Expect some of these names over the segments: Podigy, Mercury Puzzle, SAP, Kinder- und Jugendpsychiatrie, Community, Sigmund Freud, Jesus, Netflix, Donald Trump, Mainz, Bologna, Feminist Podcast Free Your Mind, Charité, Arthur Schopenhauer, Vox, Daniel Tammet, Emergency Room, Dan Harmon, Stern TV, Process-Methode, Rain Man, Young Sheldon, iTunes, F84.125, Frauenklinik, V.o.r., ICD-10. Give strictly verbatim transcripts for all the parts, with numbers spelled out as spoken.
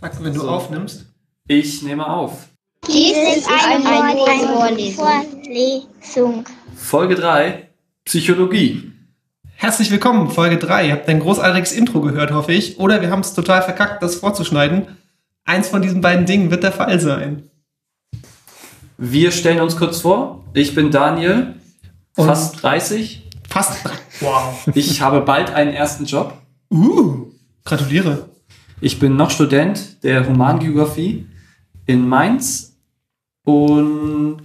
Sag, wenn also, du aufnimmst. Ich nehme auf. Dies ist eine, eine Vorlesung. Vorlesung. Folge drei, Psychologie. Herzlich willkommen, Folge drei. Ihr habt ein großartiges Intro gehört, hoffe ich. Oder wir haben es total verkackt, das vorzuschneiden. Eins von diesen beiden Dingen wird der Fall sein. Wir stellen uns kurz vor. Ich bin Daniel, und fast dreißig. Fast Wow. Ich habe bald einen ersten Job. Uh, gratuliere. Ich bin noch Student der Humangeografie in Mainz und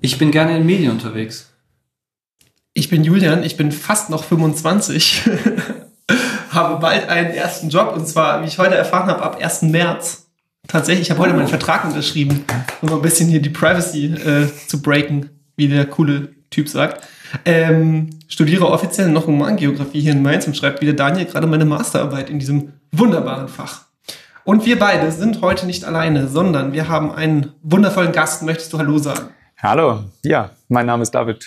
ich bin gerne in Medien unterwegs. Ich bin Julian, ich bin fast noch fünfundzwanzig, habe bald einen ersten Job und zwar, wie ich heute erfahren habe, ab ersten März. Tatsächlich, ich habe heute oh. meinen Vertrag unterschrieben, um ein bisschen hier die Privacy äh, zu breaken, wie der coole Typ sagt. Ähm, studiere offiziell noch Humangeografie hier in Mainz und schreibt wieder Daniel gerade meine Masterarbeit in diesem wunderbaren Fach. Und wir beide sind heute nicht alleine, sondern wir haben einen wundervollen Gast. Möchtest du Hallo sagen? Hallo, ja, mein Name ist David.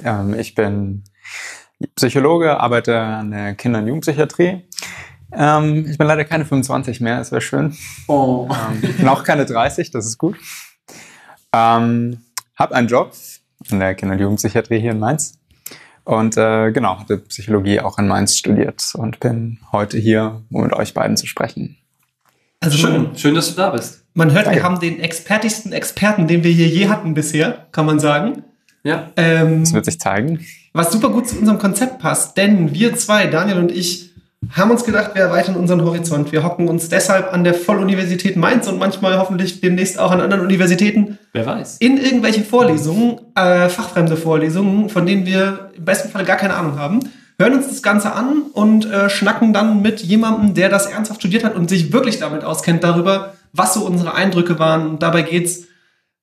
Ähm, ich bin Psychologe, arbeite an der Kinder- und Jugendpsychiatrie. Ähm, ich bin leider keine fünfundzwanzig mehr, das wäre schön. Oh. Ähm, noch keine dreißig, das ist gut. Ähm, hab einen Job an der Kinder- und Jugendpsychiatrie hier in Mainz. Und äh, genau, habe Psychologie auch in Mainz studiert und bin heute hier, um mit euch beiden zu sprechen. Also schön, man, schön, dass du da bist. Man hört, Danke. Wir haben den expertigsten Experten, den wir hier je hatten bisher, kann man sagen. Ja, ähm, das wird sich zeigen. Was super gut zu unserem Konzept passt, denn wir zwei, Daniel und ich, haben uns gedacht, wir erweitern unseren Horizont. Wir hocken uns deshalb an der Volluniversität Mainz und manchmal hoffentlich demnächst auch an anderen Universitäten. Wer weiß. In irgendwelche Vorlesungen, äh, fachfremde Vorlesungen, von denen wir im besten Fall gar keine Ahnung haben. Hören uns das Ganze an und äh, schnacken dann mit jemandem, der das ernsthaft studiert hat und sich wirklich damit auskennt, darüber, was so unsere Eindrücke waren. Und dabei geht es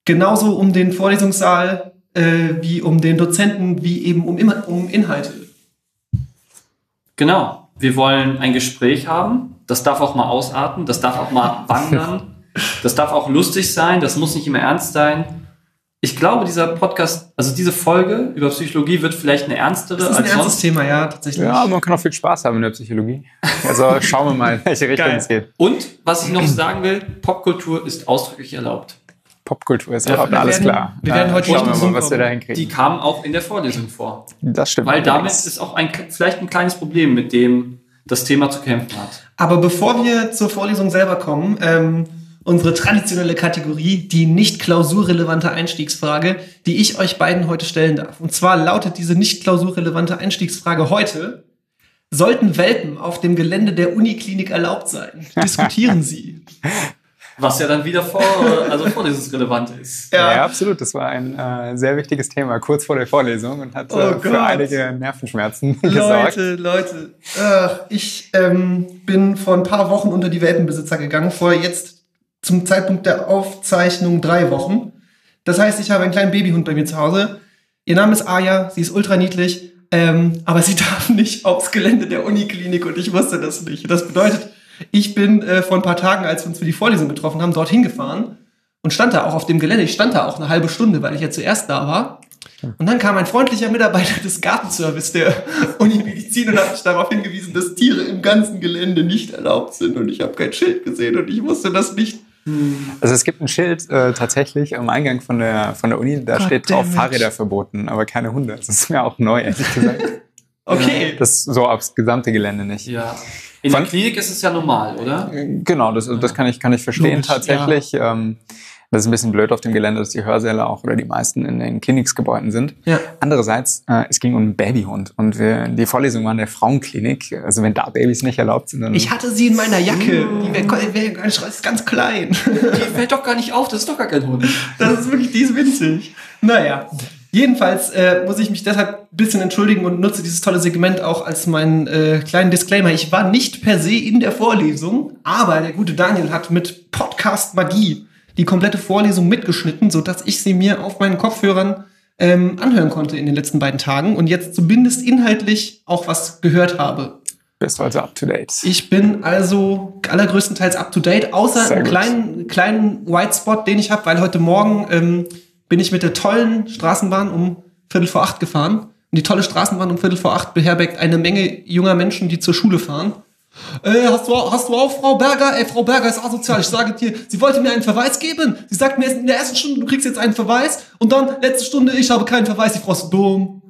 genauso um den Vorlesungssaal, äh, wie um den Dozenten, wie eben um, um Inhalte. Genau. Wir wollen ein Gespräch haben, das darf auch mal ausarten, das darf auch mal wandern, das darf auch lustig sein, das muss nicht immer ernst sein. Ich glaube, dieser Podcast, also diese Folge über Psychologie wird vielleicht eine ernstere als sonst. Das ist ein ernstes Thema, ja, tatsächlich. Ja, man kann auch viel Spaß haben in der Psychologie. Also schauen wir mal, in welche Richtung Geil. Es geht. Und, was ich noch sagen will, Popkultur ist ausdrücklich erlaubt. Popkultur ist erlaubt, alles werden, klar. Wir werden heute schauen wir mal, was wir da hinkriegen. Die kamen auch in der Vorlesung vor. Das stimmt. Weil damit ist auch ein, vielleicht ein kleines Problem, mit dem das Thema zu kämpfen hat. Aber bevor wir zur Vorlesung selber kommen, ähm, unsere traditionelle Kategorie, die nicht klausurrelevante Einstiegsfrage, die ich euch beiden heute stellen darf. Und zwar lautet diese nicht klausurrelevante Einstiegsfrage heute: Sollten Welpen auf dem Gelände der Uniklinik erlaubt sein? Diskutieren Sie. Was ja dann wieder vor, also vorlesungsrelevant ist. Ja. ja, absolut. Das war ein äh, sehr wichtiges Thema, kurz vor der Vorlesung und hat oh äh, für einige Nervenschmerzen Leute, gesorgt. Leute, Leute. Äh, ich ähm, bin vor ein paar Wochen unter die Welpenbesitzer gegangen, vor jetzt zum Zeitpunkt der Aufzeichnung drei Wochen. Das heißt, ich habe einen kleinen Babyhund bei mir zu Hause. Ihr Name ist Aya, sie ist ultra niedlich, ähm, aber sie darf nicht aufs Gelände der Uniklinik und ich wusste das nicht. Das bedeutet, ich bin äh, vor ein paar Tagen, als wir uns für die Vorlesung getroffen haben, dorthin gefahren und stand da auch auf dem Gelände. Ich stand da auch eine halbe Stunde, weil ich ja zuerst da war. Und dann kam ein freundlicher Mitarbeiter des Gartenservice der Unimedizin und hat mich darauf hingewiesen, dass Tiere im ganzen Gelände nicht erlaubt sind. Und ich habe kein Schild gesehen und ich wusste das nicht. Also es gibt ein Schild äh, tatsächlich am Eingang von der, von der Uni, da God steht drauf Fahrräder verboten, aber keine Hunde. Das ist mir auch neu, ehrlich gesagt. Okay. Das so aufs gesamte Gelände nicht. Ja. In der Klinik ist es ja normal, oder? Genau, das, das kann ich, kann ich verstehen Logisch, tatsächlich. Ja. Das ist ein bisschen blöd auf dem Gelände, dass die Hörsäle auch oder die meisten in den Kliniksgebäuden sind. Ja. Andererseits, es ging um einen Babyhund und wir, die Vorlesung war in der Frauenklinik. Also wenn da Babys nicht erlaubt sind, dann... Ich hatte sie in meiner Jacke. Die wär, wär, ist ganz klein. Die fällt doch gar nicht auf, das ist doch gar kein Hund. Das ist wirklich, die ist winzig. Naja. Jedenfalls äh, muss ich mich deshalb ein bisschen entschuldigen und nutze dieses tolle Segment auch als meinen äh, kleinen Disclaimer. Ich war nicht per se in der Vorlesung, aber der gute Daniel hat mit Podcast-Magie die komplette Vorlesung mitgeschnitten, sodass ich sie mir auf meinen Kopfhörern ähm, anhören konnte in den letzten beiden Tagen und jetzt zumindest inhaltlich auch was gehört habe. Bist du also up-to-date? Ich bin also allergrößtenteils up-to-date, außer Sehr einen kleinen, kleinen White-Spot, den ich habe, weil heute Morgen... Ähm, bin ich mit der tollen Straßenbahn um Viertel vor acht gefahren. Und die tolle Straßenbahn um Viertel vor acht beherbergt eine Menge junger Menschen, die zur Schule fahren. Äh, hast du, hast du auch Frau Berger? Ey, Frau Berger ist asozial. Ich sage dir, sie wollte mir einen Verweis geben. Sie sagt mir in der ersten Stunde, du kriegst jetzt einen Verweis. Und dann, letzte Stunde, ich habe keinen Verweis. Die Frau ist dumm.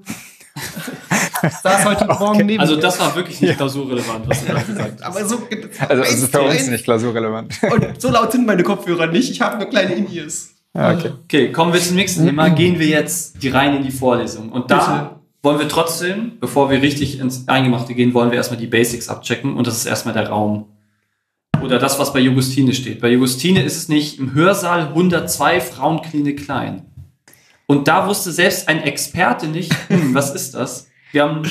Das heute okay. Morgen neben Also das war wirklich nicht ja. klausurrelevant, was du da gesagt hast. Aber so, also es ist für uns nicht klausurrelevant. Und so laut sind meine Kopfhörer nicht. Ich habe nur kleine In-Ears. Ja, okay. okay, kommen wir zum nächsten Thema. Gehen wir jetzt die rein in die Vorlesung. Und da wollen wir trotzdem, bevor wir richtig ins Eingemachte gehen, wollen wir erstmal die Basics abchecken. Und das ist erstmal der Raum. Oder das, was bei Jogustine steht. Bei Jogustine ist es nicht im Hörsaal hundertzwei Frauenklinik klein. Und da wusste selbst ein Experte nicht, hm, was ist das? Wir haben,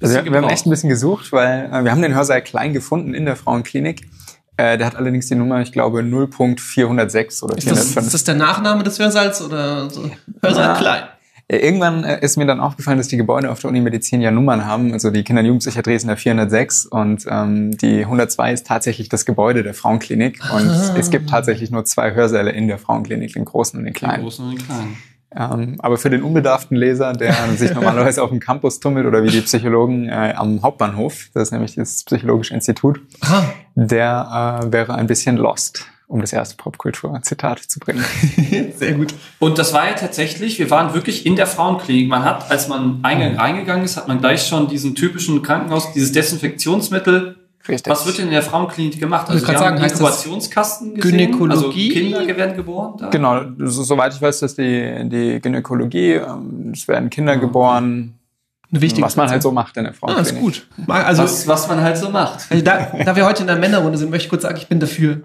also wir, wir haben echt ein bisschen gesucht, weil äh, wir haben den Hörsaal klein gefunden in der Frauenklinik. Äh, der hat allerdings die Nummer, ich glaube, null Punkt vierhundertsechs oder vierhundertfünf. Ist das, ist das der Nachname des Hörsaals oder so? Hörsaal ja. klein? Irgendwann ist mir dann aufgefallen, dass die Gebäude auf der Uni Medizin ja Nummern haben. Also die Kinder- und Jugendpsychiatrie ist in der vierhundertsechs und ähm, die hundertzwei ist tatsächlich das Gebäude der Frauenklinik. Und ah. es gibt tatsächlich nur zwei Hörsäle in der Frauenklinik, den großen und den kleinen. Den großen und den kleinen. Ähm, aber für den unbedarften Leser, der sich normalerweise auf dem Campus tummelt oder wie die Psychologen äh, am Hauptbahnhof, das ist nämlich das Psychologische Institut, ah. der äh, wäre ein bisschen lost, um das erste Popkultur-Zitat zu bringen. Sehr gut. Und das war ja tatsächlich, wir waren wirklich in der Frauenklinik. Man hat, als man einge- reingegangen ist, hat man gleich schon diesen typischen Krankenhaus, dieses Desinfektionsmittel. Richtig. Was wird denn in der Frauenklinik gemacht? Also wir haben einen Inkubationskasten gesehen. Gynäkologie? Also Kinder werden geboren? Da? Genau, so, soweit ich weiß, dass die, die Gynäkologie, ähm, es werden Kinder mhm. geboren. Eine wichtige was man Zeit. halt so macht in der Frauenklinik. Ah, ist gut. Also, was, was man halt so macht. Also da, da wir heute in der Männerrunde sind, möchte ich kurz sagen, ich bin dafür.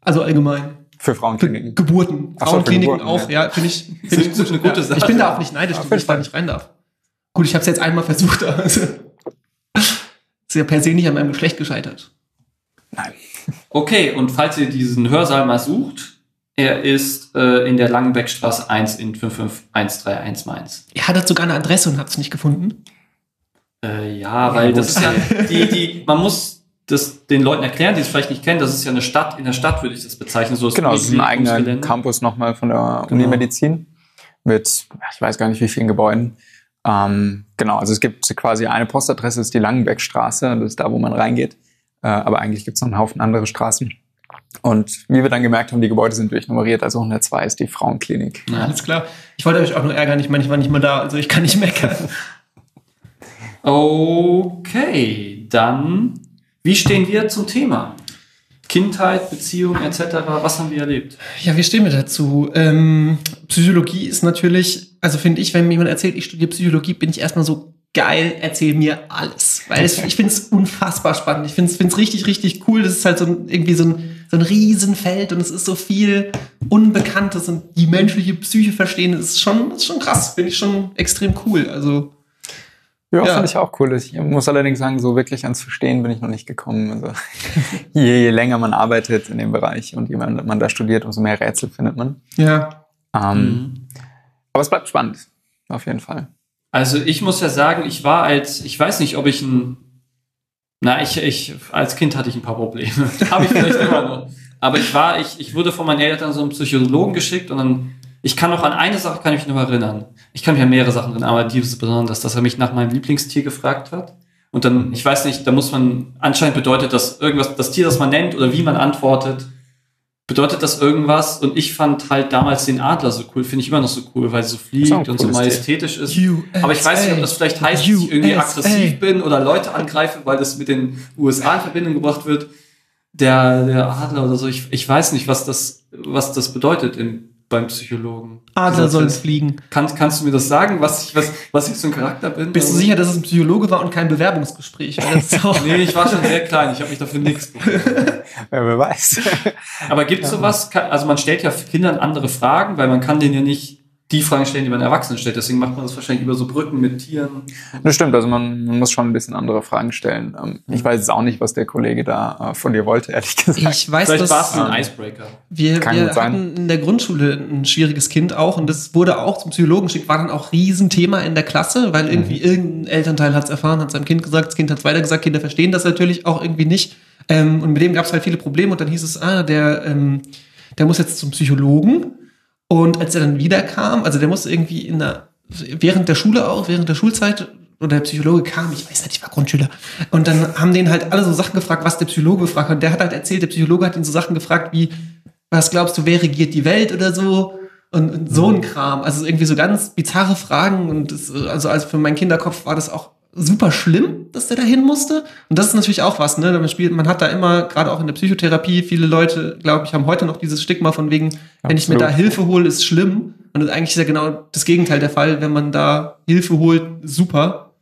Also allgemein. Für Frauenkliniken. Für Geburten. Ach, Frauenkliniken Geburten, auch, ja, ja finde ich, find ich gut. Eine gute Sache. Ich bin da auch nicht neidisch, dass ich da nicht rein darf. Gut, ich habe es jetzt einmal versucht, also. Ist ja per se nicht an meinem Geschlecht gescheitert. Nein. Okay, und falls ihr diesen Hörsaal mal sucht, er ist äh, in der Langenbeckstraße eins in fünf fünf eins drei eins Mainz. Ihr hattet sogar eine Adresse und habt es nicht gefunden? Äh, ja, weil ja, das ist ja, die, die, man muss das den Leuten erklären, die es vielleicht nicht kennen, das ist ja eine Stadt, in der Stadt würde ich das bezeichnen. So ist genau, es ist ein eigener Campus nochmal von der genau. Unimedizin mit, ich weiß gar nicht wie vielen Gebäuden. Ähm, genau, also es gibt quasi eine Postadresse, das ist die Langenbeckstraße, das ist da, wo man reingeht. Äh, aber eigentlich gibt es noch einen Haufen andere Straßen. Und wie wir dann gemerkt haben, die Gebäude sind durchnummeriert, also hundertzwei ist die Frauenklinik. Ja, alles klar. Ich wollte euch auch nur ärgern, ich meine, ich war nicht mal da, also ich kann nicht meckern. Okay, dann, wie stehen wir zum Thema? Kindheit, Beziehung et cetera, was haben wir erlebt? Ja, wie stehen wir dazu? Ähm, Psychologie ist natürlich, also finde ich, wenn mir jemand erzählt, ich studiere Psychologie, bin ich erstmal so, geil, erzähl mir alles. Weil es, ich finde es unfassbar spannend. Ich finde es richtig, richtig cool. Das ist halt so ein, irgendwie so ein, so ein Riesenfeld und es ist so viel Unbekanntes und die menschliche Psyche verstehen, das ist schon, das ist schon krass. Finde ich schon extrem cool. Also Ja, ja. finde ich auch cool. Ich muss allerdings sagen, so wirklich ans Verstehen bin ich noch nicht gekommen. Also je, je länger man arbeitet in dem Bereich und je mehr man da studiert, umso mehr Rätsel findet man. Ja. Ähm, mhm. Aber es bleibt spannend, auf jeden Fall. Also ich muss ja sagen, ich war als, ich weiß nicht, ob ich ein, na, ich, ich als Kind hatte ich ein paar Probleme. Habe ich vielleicht immer noch. Aber ich war, ich, ich wurde von meinen Eltern so einem Psychologen geschickt und dann Ich kann noch an eine Sache, kann ich mich noch erinnern. Ich kann mich an mehrere Sachen erinnern, aber die ist besonders, dass er mich nach meinem Lieblingstier gefragt hat. Und dann, ich weiß nicht, da muss man, anscheinend bedeutet das irgendwas, das Tier, das man nennt oder wie man antwortet, bedeutet das irgendwas. Und ich fand halt damals den Adler so cool, finde ich immer noch so cool, weil sie so fliegt und so majestätisch ist. Aber ich weiß nicht, ob das vielleicht heißt, dass ich irgendwie aggressiv bin oder Leute angreife, weil das mit den U S A in Verbindung gebracht wird. Der, der Adler oder so, ich, ich weiß nicht, was das, was das bedeutet im beim Psychologen. Adler soll es fliegen. Kann, kannst du mir das sagen, was ich, was, was ich für ein Charakter bin? Bist du sicher, dass es ein Psychologe war und kein Bewerbungsgespräch? Nee, ich war schon sehr klein. Ich habe mich dafür nichts bekommen. Wer weiß. Aber gibt es sowas? Also man stellt ja Kindern andere Fragen, weil man kann denen ja nicht die Fragen stellen, die man Erwachsenen stellt. Deswegen macht man das wahrscheinlich über so Brücken mit Tieren. Das stimmt. Also man, man muss schon ein bisschen andere Fragen stellen. Ich weiß jetzt auch nicht, was der Kollege da von dir wollte, ehrlich gesagt. Ich weiß, Vielleicht war es ein ähm, Icebreaker. Wir, wir hatten in der Grundschule ein schwieriges Kind auch und das wurde auch zum Psychologen geschickt. War dann auch Riesenthema in der Klasse, weil irgendwie mhm. irgendein Elternteil hat es erfahren, hat es seinem Kind gesagt, das Kind hat es weiter gesagt. Kinder verstehen das natürlich auch irgendwie nicht. Ähm, und mit dem gab es halt viele Probleme und dann hieß es, ah, der, ähm, der muss jetzt zum Psychologen. Und als er dann wiederkam, also der musste irgendwie in der, während der Schule auch, während der Schulzeit, oder der Psychologe kam, ich weiß nicht, ich war Grundschüler. Und dann haben denen halt alle so Sachen gefragt, was der Psychologe gefragt hat. Und der hat halt erzählt, der Psychologe hat ihn so Sachen gefragt wie, was glaubst du, wer regiert die Welt oder so? Und, und so ein Kram. Also irgendwie so ganz bizarre Fragen. Und das, also, also für meinen Kinderkopf war das auch super schlimm, dass der da hin musste. Und das ist natürlich auch was, ne? Man spielt, man hat da immer, gerade auch in der Psychotherapie, viele Leute, glaube ich, haben heute noch dieses Stigma von wegen, absolut, wenn ich mir da Hilfe hole, ist schlimm. Und eigentlich ist ja genau das Gegenteil der Fall, wenn man da Hilfe holt, super.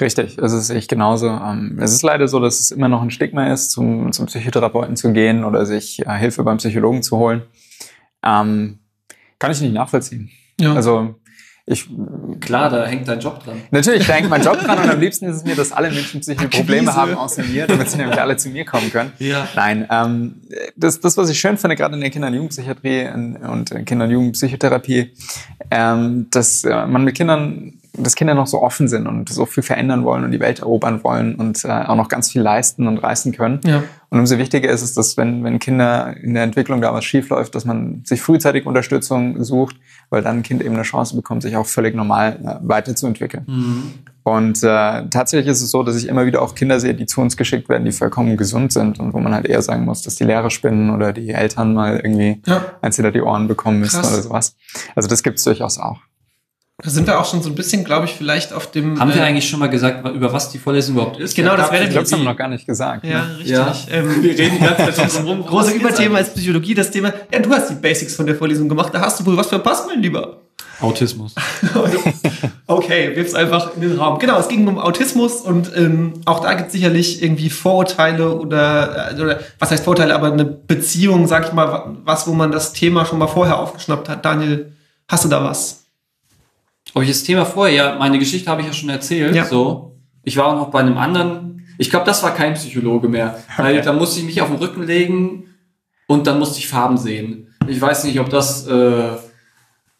Richtig, es ist echt genauso. Es ist leider so, dass es immer noch ein Stigma ist, zum, zum Psychotherapeuten zu gehen oder sich Hilfe beim Psychologen zu holen. Ähm, kann ich nicht nachvollziehen. Ja. Also Ich, Klar, da hängt dein Job dran. Natürlich, da hängt mein Job dran und am liebsten ist es mir, dass alle Menschen psychische Probleme haben außer mir, damit sie nämlich alle zu mir kommen können. Ja. Nein, ähm, das, das, was ich schön finde, gerade in der Kinder- und Jugendpsychiatrie und in Kinder- und Jugendpsychotherapie, ähm, dass äh, man mit Kindern, dass Kinder noch so offen sind und so viel verändern wollen und die Welt erobern wollen und äh, auch noch ganz viel leisten und reißen können. Ja. Und umso wichtiger ist es, dass wenn, wenn Kinder in der Entwicklung da was schiefläuft, dass man sich frühzeitig Unterstützung sucht, weil dann ein Kind eben eine Chance bekommt, sich auch völlig normal äh, weiterzuentwickeln. Mhm. Und äh, tatsächlich ist es so, dass ich immer wieder auch Kinder sehe, die zu uns geschickt werden, die vollkommen gesund sind und wo man halt eher sagen muss, dass die Lehrer spinnen oder die Eltern mal irgendwie ja. eins hinter die Ohren bekommen müssen oder sowas. Also das gibt es durchaus auch. Da sind wir auch schon so ein bisschen, glaube ich, vielleicht auf dem... Haben äh, wir eigentlich schon mal gesagt, über was die Vorlesung überhaupt ist? Genau, ja, das wäre... Ich glaube, das haben wir noch gar nicht gesagt. Ja, ne? Richtig. Ja. Ähm, wir reden gerade von so rum. Großes Überthema ist Psychologie, das Thema... Ja, du hast die Basics von der Vorlesung gemacht, da hast du wohl was verpasst, mein Lieber. Autismus. Okay, wirf's einfach in den Raum. Genau, es ging um Autismus und ähm, auch da gibt es sicherlich irgendwie Vorurteile oder, oder... Was heißt Vorurteile, aber eine Beziehung, sag ich mal, was, wo man das Thema schon mal vorher aufgeschnappt hat. Daniel, hast du da was? Ob ich das Thema vorher, ja, meine Geschichte habe ich ja schon erzählt, ja. So. Ich war auch noch bei einem anderen, ich glaube, das war kein Psychologe mehr, weil okay. Da musste ich mich auf den Rücken legen und dann musste ich Farben sehen. Ich weiß nicht, ob das, äh,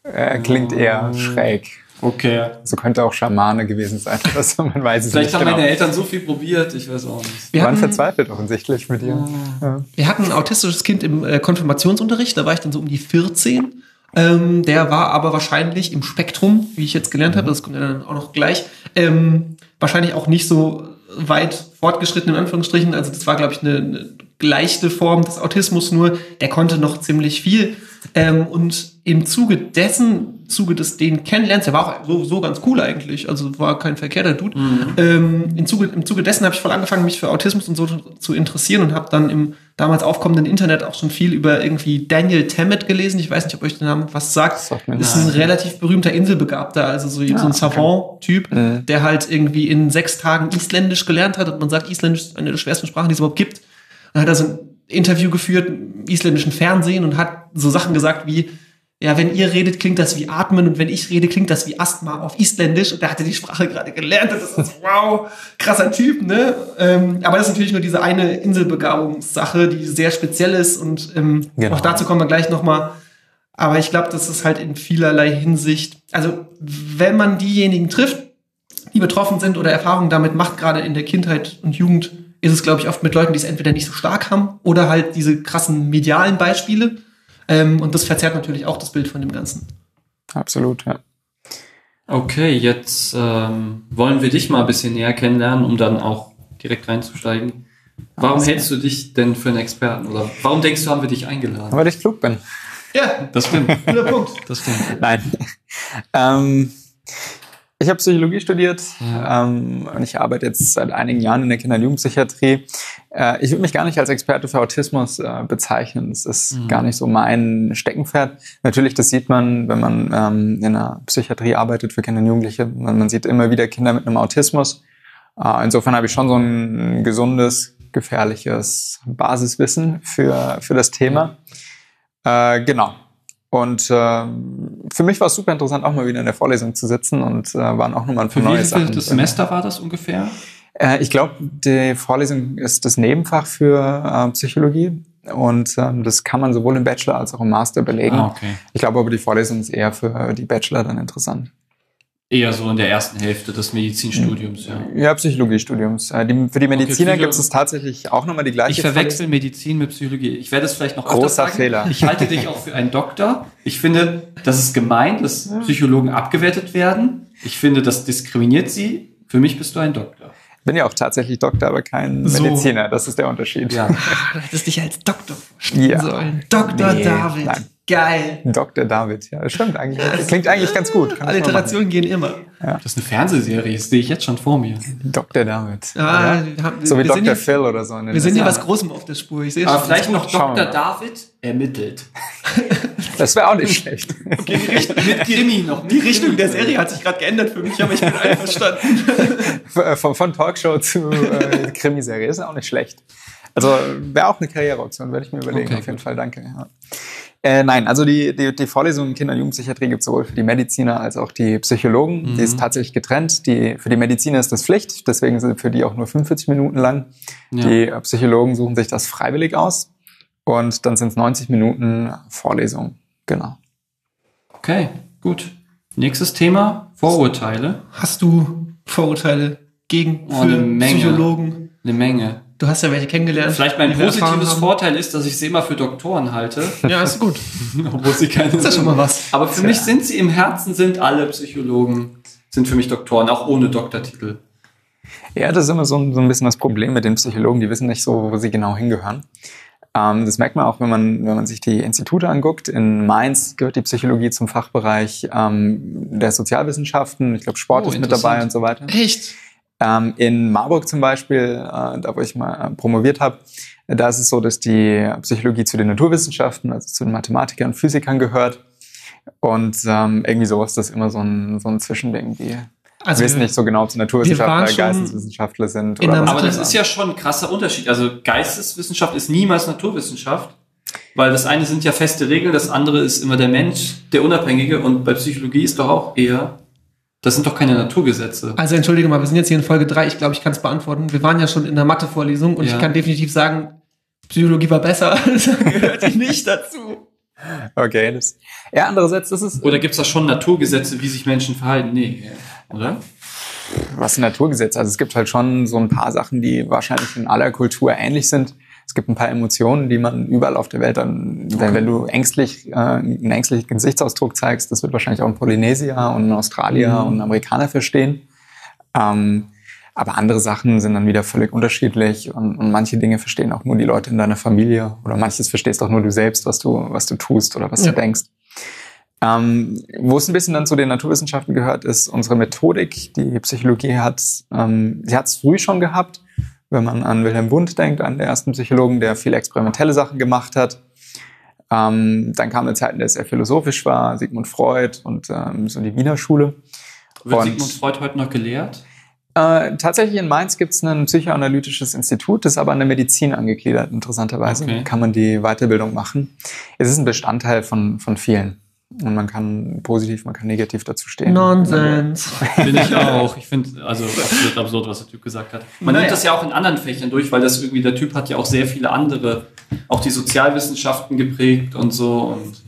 äh klingt eher äh, schräg. Okay. So könnte auch Schamane gewesen sein, das, man weiß es vielleicht nicht. Vielleicht haben genau. meine Eltern so viel probiert, ich weiß auch nicht. Wir waren hatten, verzweifelt offensichtlich mit ihr. Äh, ja. Wir hatten ein autistisches Kind im äh, Konfirmationsunterricht, da war ich dann so um die vierzehn. Ähm, der war aber wahrscheinlich im Spektrum, wie ich jetzt gelernt mhm. habe, das kommt ja dann auch noch gleich, ähm, wahrscheinlich auch nicht so weit fortgeschritten, in Anführungsstrichen. Also das war, glaube ich, eine, eine leichte Form des Autismus nur. Der konnte noch ziemlich viel. Ähm, und im Zuge dessen, Zuge des den Kennenlernens, der war auch so, so ganz cool eigentlich, also war kein verkehrter Dude. Mhm. Ähm, im, Zuge, im Zuge dessen habe ich voll angefangen, mich für Autismus und so zu interessieren und habe dann im damals aufkommenden Internet auch schon viel über irgendwie Daniel Tammet gelesen. Ich weiß nicht, ob euch der Name was sagt. Das sagt mir ist ein nein. relativ berühmter Inselbegabter, also so, ja, so ein Savant-Typ, okay. der halt irgendwie in sechs Tagen Isländisch gelernt hat und man sagt, Isländisch ist eine der schwersten Sprachen, die es überhaupt gibt. Dann hat er so ein Interview geführt im isländischen Fernsehen und hat so Sachen gesagt wie, ja, wenn ihr redet, klingt das wie Atmen und wenn ich rede, klingt das wie Asthma auf Isländisch. Und da hat er die Sprache gerade gelernt. Das ist wow, krasser Typ, ne? Ähm, aber das ist natürlich nur diese eine Inselbegabungssache, die sehr speziell ist und ähm, genau. auch dazu kommen wir gleich nochmal. Aber ich glaube, das ist halt in vielerlei Hinsicht, also wenn man diejenigen trifft, die betroffen sind oder Erfahrungen damit macht, gerade in der Kindheit und Jugend, ist es, glaube ich, oft mit Leuten, die es entweder nicht so stark haben oder halt diese krassen medialen Beispiele. Ähm, und das verzerrt natürlich auch das Bild von dem Ganzen. Absolut, ja. Okay, jetzt ähm, wollen wir dich mal ein bisschen näher kennenlernen, um dann auch direkt reinzusteigen. Warum also. hältst du dich denn für einen Experten? Oder warum denkst du, haben wir dich eingeladen? Weil ich klug bin. Ja, das stimmt. Guter Punkt. Das stimmt. Nein. ähm... Ich habe Psychologie studiert ja. ähm, und ich arbeite jetzt seit einigen Jahren in der Kinder- und Jugendpsychiatrie. Äh, ich würde mich gar nicht als Experte für Autismus äh, bezeichnen. Das ist mhm. gar nicht so mein Steckenpferd. Natürlich, das sieht man, wenn man ähm, in der Psychiatrie arbeitet für Kinder und Jugendliche. Man sieht immer wieder Kinder mit einem Autismus. Äh, insofern habe ich schon so ein gesundes, gefährliches Basiswissen für, für das Thema. Äh, genau. Und äh, für mich war es super interessant, auch mal wieder in der Vorlesung zu sitzen und äh, waren auch nochmal ein paar neue Sachen. Für wie viel Semester war das ungefähr? Äh, ich glaube, die Vorlesung ist das Nebenfach für äh, Psychologie und äh, das kann man sowohl im Bachelor als auch im Master belegen. Ah, okay. Ich glaube aber, die Vorlesung ist eher für die Bachelor dann interessant. Eher so in der ersten Hälfte des Medizinstudiums, ja. Ja, Psychologiestudiums. Für die Mediziner okay, gibt es tatsächlich auch nochmal die gleiche Ich verwechsel Frage. Medizin mit Psychologie. Ich werde es vielleicht noch öfter sagen. Großer Fehler. Ich halte dich auch für einen Doktor. Ich finde, das ist gemein, dass Psychologen abgewertet werden. Ich finde, das diskriminiert sie. Für mich bist du ein Doktor. Ich bin ja auch tatsächlich Doktor, aber kein so. Mediziner. Das ist der Unterschied. Ja. Du hättest dich als Doktor vorstellen ja. sollen. Doktor nee, David. Nein. Geil. Doktor David. Ja, stimmt eigentlich. Das klingt eigentlich ganz gut. Kann Alliterationen gehen immer. Ja. Das ist eine Fernsehserie. Das sehe ich jetzt schon vor mir. Doktor David. Ah, ja. haben, so wie Doktor Hier, Phil oder so. Wir sind ja was Großem auf der Spur. Ich sehe aber schon vielleicht noch Doktor David ermittelt. Das wäre auch nicht schlecht. Okay, die Richtung, mit Krimi noch. Die Richtung der Serie hat sich gerade geändert für mich, aber ich bin einverstanden. Von, von Talkshow zu äh, Krimiserie ist auch nicht schlecht. Also wäre auch eine Karriereoption, werde ich mir überlegen. Okay, auf jeden gut. Fall, danke. Ja. Äh, nein, also die, die, die Vorlesung in Kinder- und Jugendpsychiatrie gibt es sowohl für die Mediziner als auch die Psychologen. Mhm. Die ist tatsächlich getrennt. Die, für die Mediziner ist das Pflicht, deswegen sind für die auch nur fünfundvierzig Minuten lang. Ja. Die äh, Psychologen suchen sich das freiwillig aus und dann sind es neunzig Minuten Vorlesung. Genau. Okay, gut. Nächstes Thema, Vorurteile. Hast du Vorurteile gegen oh, für eine Menge, Psychologen? Eine Menge. Du hast ja welche kennengelernt. Vielleicht mein positives Vorteil ist, dass ich sie immer für Doktoren halte. Ja, ist gut. Obwohl sie keine ist ja schon mal was. Aber für ja. mich sind sie im Herzen, sind alle Psychologen, sind für mich Doktoren, auch ohne Doktortitel. Ja, das ist immer so ein, so ein bisschen das Problem mit den Psychologen. Die wissen nicht so, wo sie genau hingehören. Ähm, das merkt man auch, wenn man, wenn man sich die Institute anguckt. In Mainz gehört die Psychologie zum Fachbereich ähm, der Sozialwissenschaften. Ich glaube, Sport oh, ist mit dabei und so weiter. Echt? In Marburg zum Beispiel, da wo ich mal promoviert habe, da ist es so, dass die Psychologie zu den Naturwissenschaften, also zu den Mathematikern und Physikern gehört. Und ähm, irgendwie sowas, das ist immer so ein, so ein Zwischending. Die also wissen wir, nicht so genau, ob sie Naturwissenschaftler, Geisteswissenschaftler sind. Oder was aber das ist ja schon ein krasser Unterschied. Also Geisteswissenschaft ist niemals Naturwissenschaft, weil das eine sind ja feste Regeln, das andere ist immer der Mensch, der Unabhängige. Und bei Psychologie ist doch auch eher... Das sind doch keine Naturgesetze. Also entschuldige mal, wir sind jetzt hier in Folge drei. Ich glaube, ich kann es beantworten. Wir waren ja schon in der Mathe-Vorlesung und ja. ich kann definitiv sagen, Psychologie war besser. Da gehört ich nicht dazu. Okay. Das, ja, andererseits, das ist... Oder gibt es da schon Naturgesetze, wie sich Menschen verhalten? Nee, oder? Was sind Naturgesetze? Also es gibt halt schon so ein paar Sachen, die wahrscheinlich in aller Kultur ähnlich sind. Es gibt ein paar Emotionen, die man überall auf der Welt dann, okay. wenn du ängstlich, äh, einen ängstlichen Gesichtsausdruck zeigst, das wird wahrscheinlich auch ein Polynesier und ein Australier mhm. und ein Amerikaner verstehen. Ähm, aber andere Sachen sind dann wieder völlig unterschiedlich und, und manche Dinge verstehen auch nur die Leute in deiner Familie oder manches verstehst auch nur du selbst, was du, was du tust oder was ja. du denkst. Ähm, wo es ein bisschen dann zu den Naturwissenschaften gehört, ist unsere Methodik. Die Psychologie hat es ähm, früh schon gehabt. Wenn man an Wilhelm Wundt denkt, an den ersten Psychologen, der viele experimentelle Sachen gemacht hat. Ähm, dann kamen Zeiten, in der es sehr philosophisch war, Sigmund Freud und ähm, so die Wiener Schule. Wird und, Sigmund Freud heute noch gelehrt? Äh, tatsächlich in Mainz gibt es ein psychoanalytisches Institut, das ist aber an der Medizin angegliedert, interessanterweise. Okay. Kann man die Weiterbildung machen. Es ist ein Bestandteil von, von vielen. Und man kann positiv, man kann negativ dazu stehen. Nonsens. Bin ich auch. Ich finde, also absolut absurd, was der Typ gesagt hat. Man naja. nimmt das ja auch in anderen Fächern durch, weil das irgendwie, der Typ hat ja auch sehr viele andere, auch die Sozialwissenschaften geprägt und so und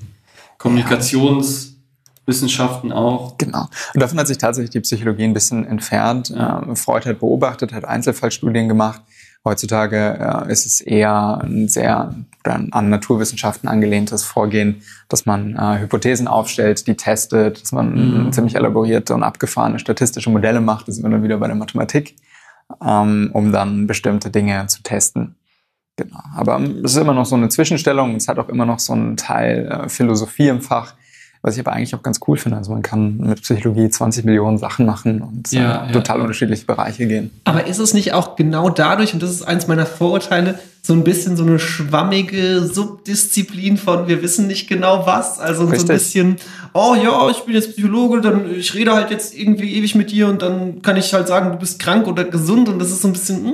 Kommunikationswissenschaften auch. Genau. Und davon hat sich tatsächlich die Psychologie ein bisschen entfernt. Ja. Freud hat beobachtet, hat Einzelfallstudien gemacht. Heutzutage äh, ist es eher ein sehr an Naturwissenschaften angelehntes Vorgehen, dass man äh, Hypothesen aufstellt, die testet, dass man mhm. ziemlich elaborierte und abgefahrene statistische Modelle macht. Da sind wir dann wieder bei der Mathematik, ähm, um dann bestimmte Dinge zu testen. Genau. Aber es ist immer noch so eine Zwischenstellung. Es hat auch immer noch so einen Teil äh, Philosophie im Fach, was ich aber eigentlich auch ganz cool finde. Also man kann mit Psychologie zwanzig Millionen Sachen machen und ja, äh, total ja. unterschiedliche Bereiche gehen. Aber ist es nicht auch genau dadurch, und das ist eins meiner Vorurteile, so ein bisschen so eine schwammige Subdisziplin von wir wissen nicht genau was, also Richtig. so ein bisschen, oh ja, ich bin jetzt Psychologe, dann ich rede halt jetzt irgendwie ewig mit dir und dann kann ich halt sagen, du bist krank oder gesund und das ist so ein bisschen mh,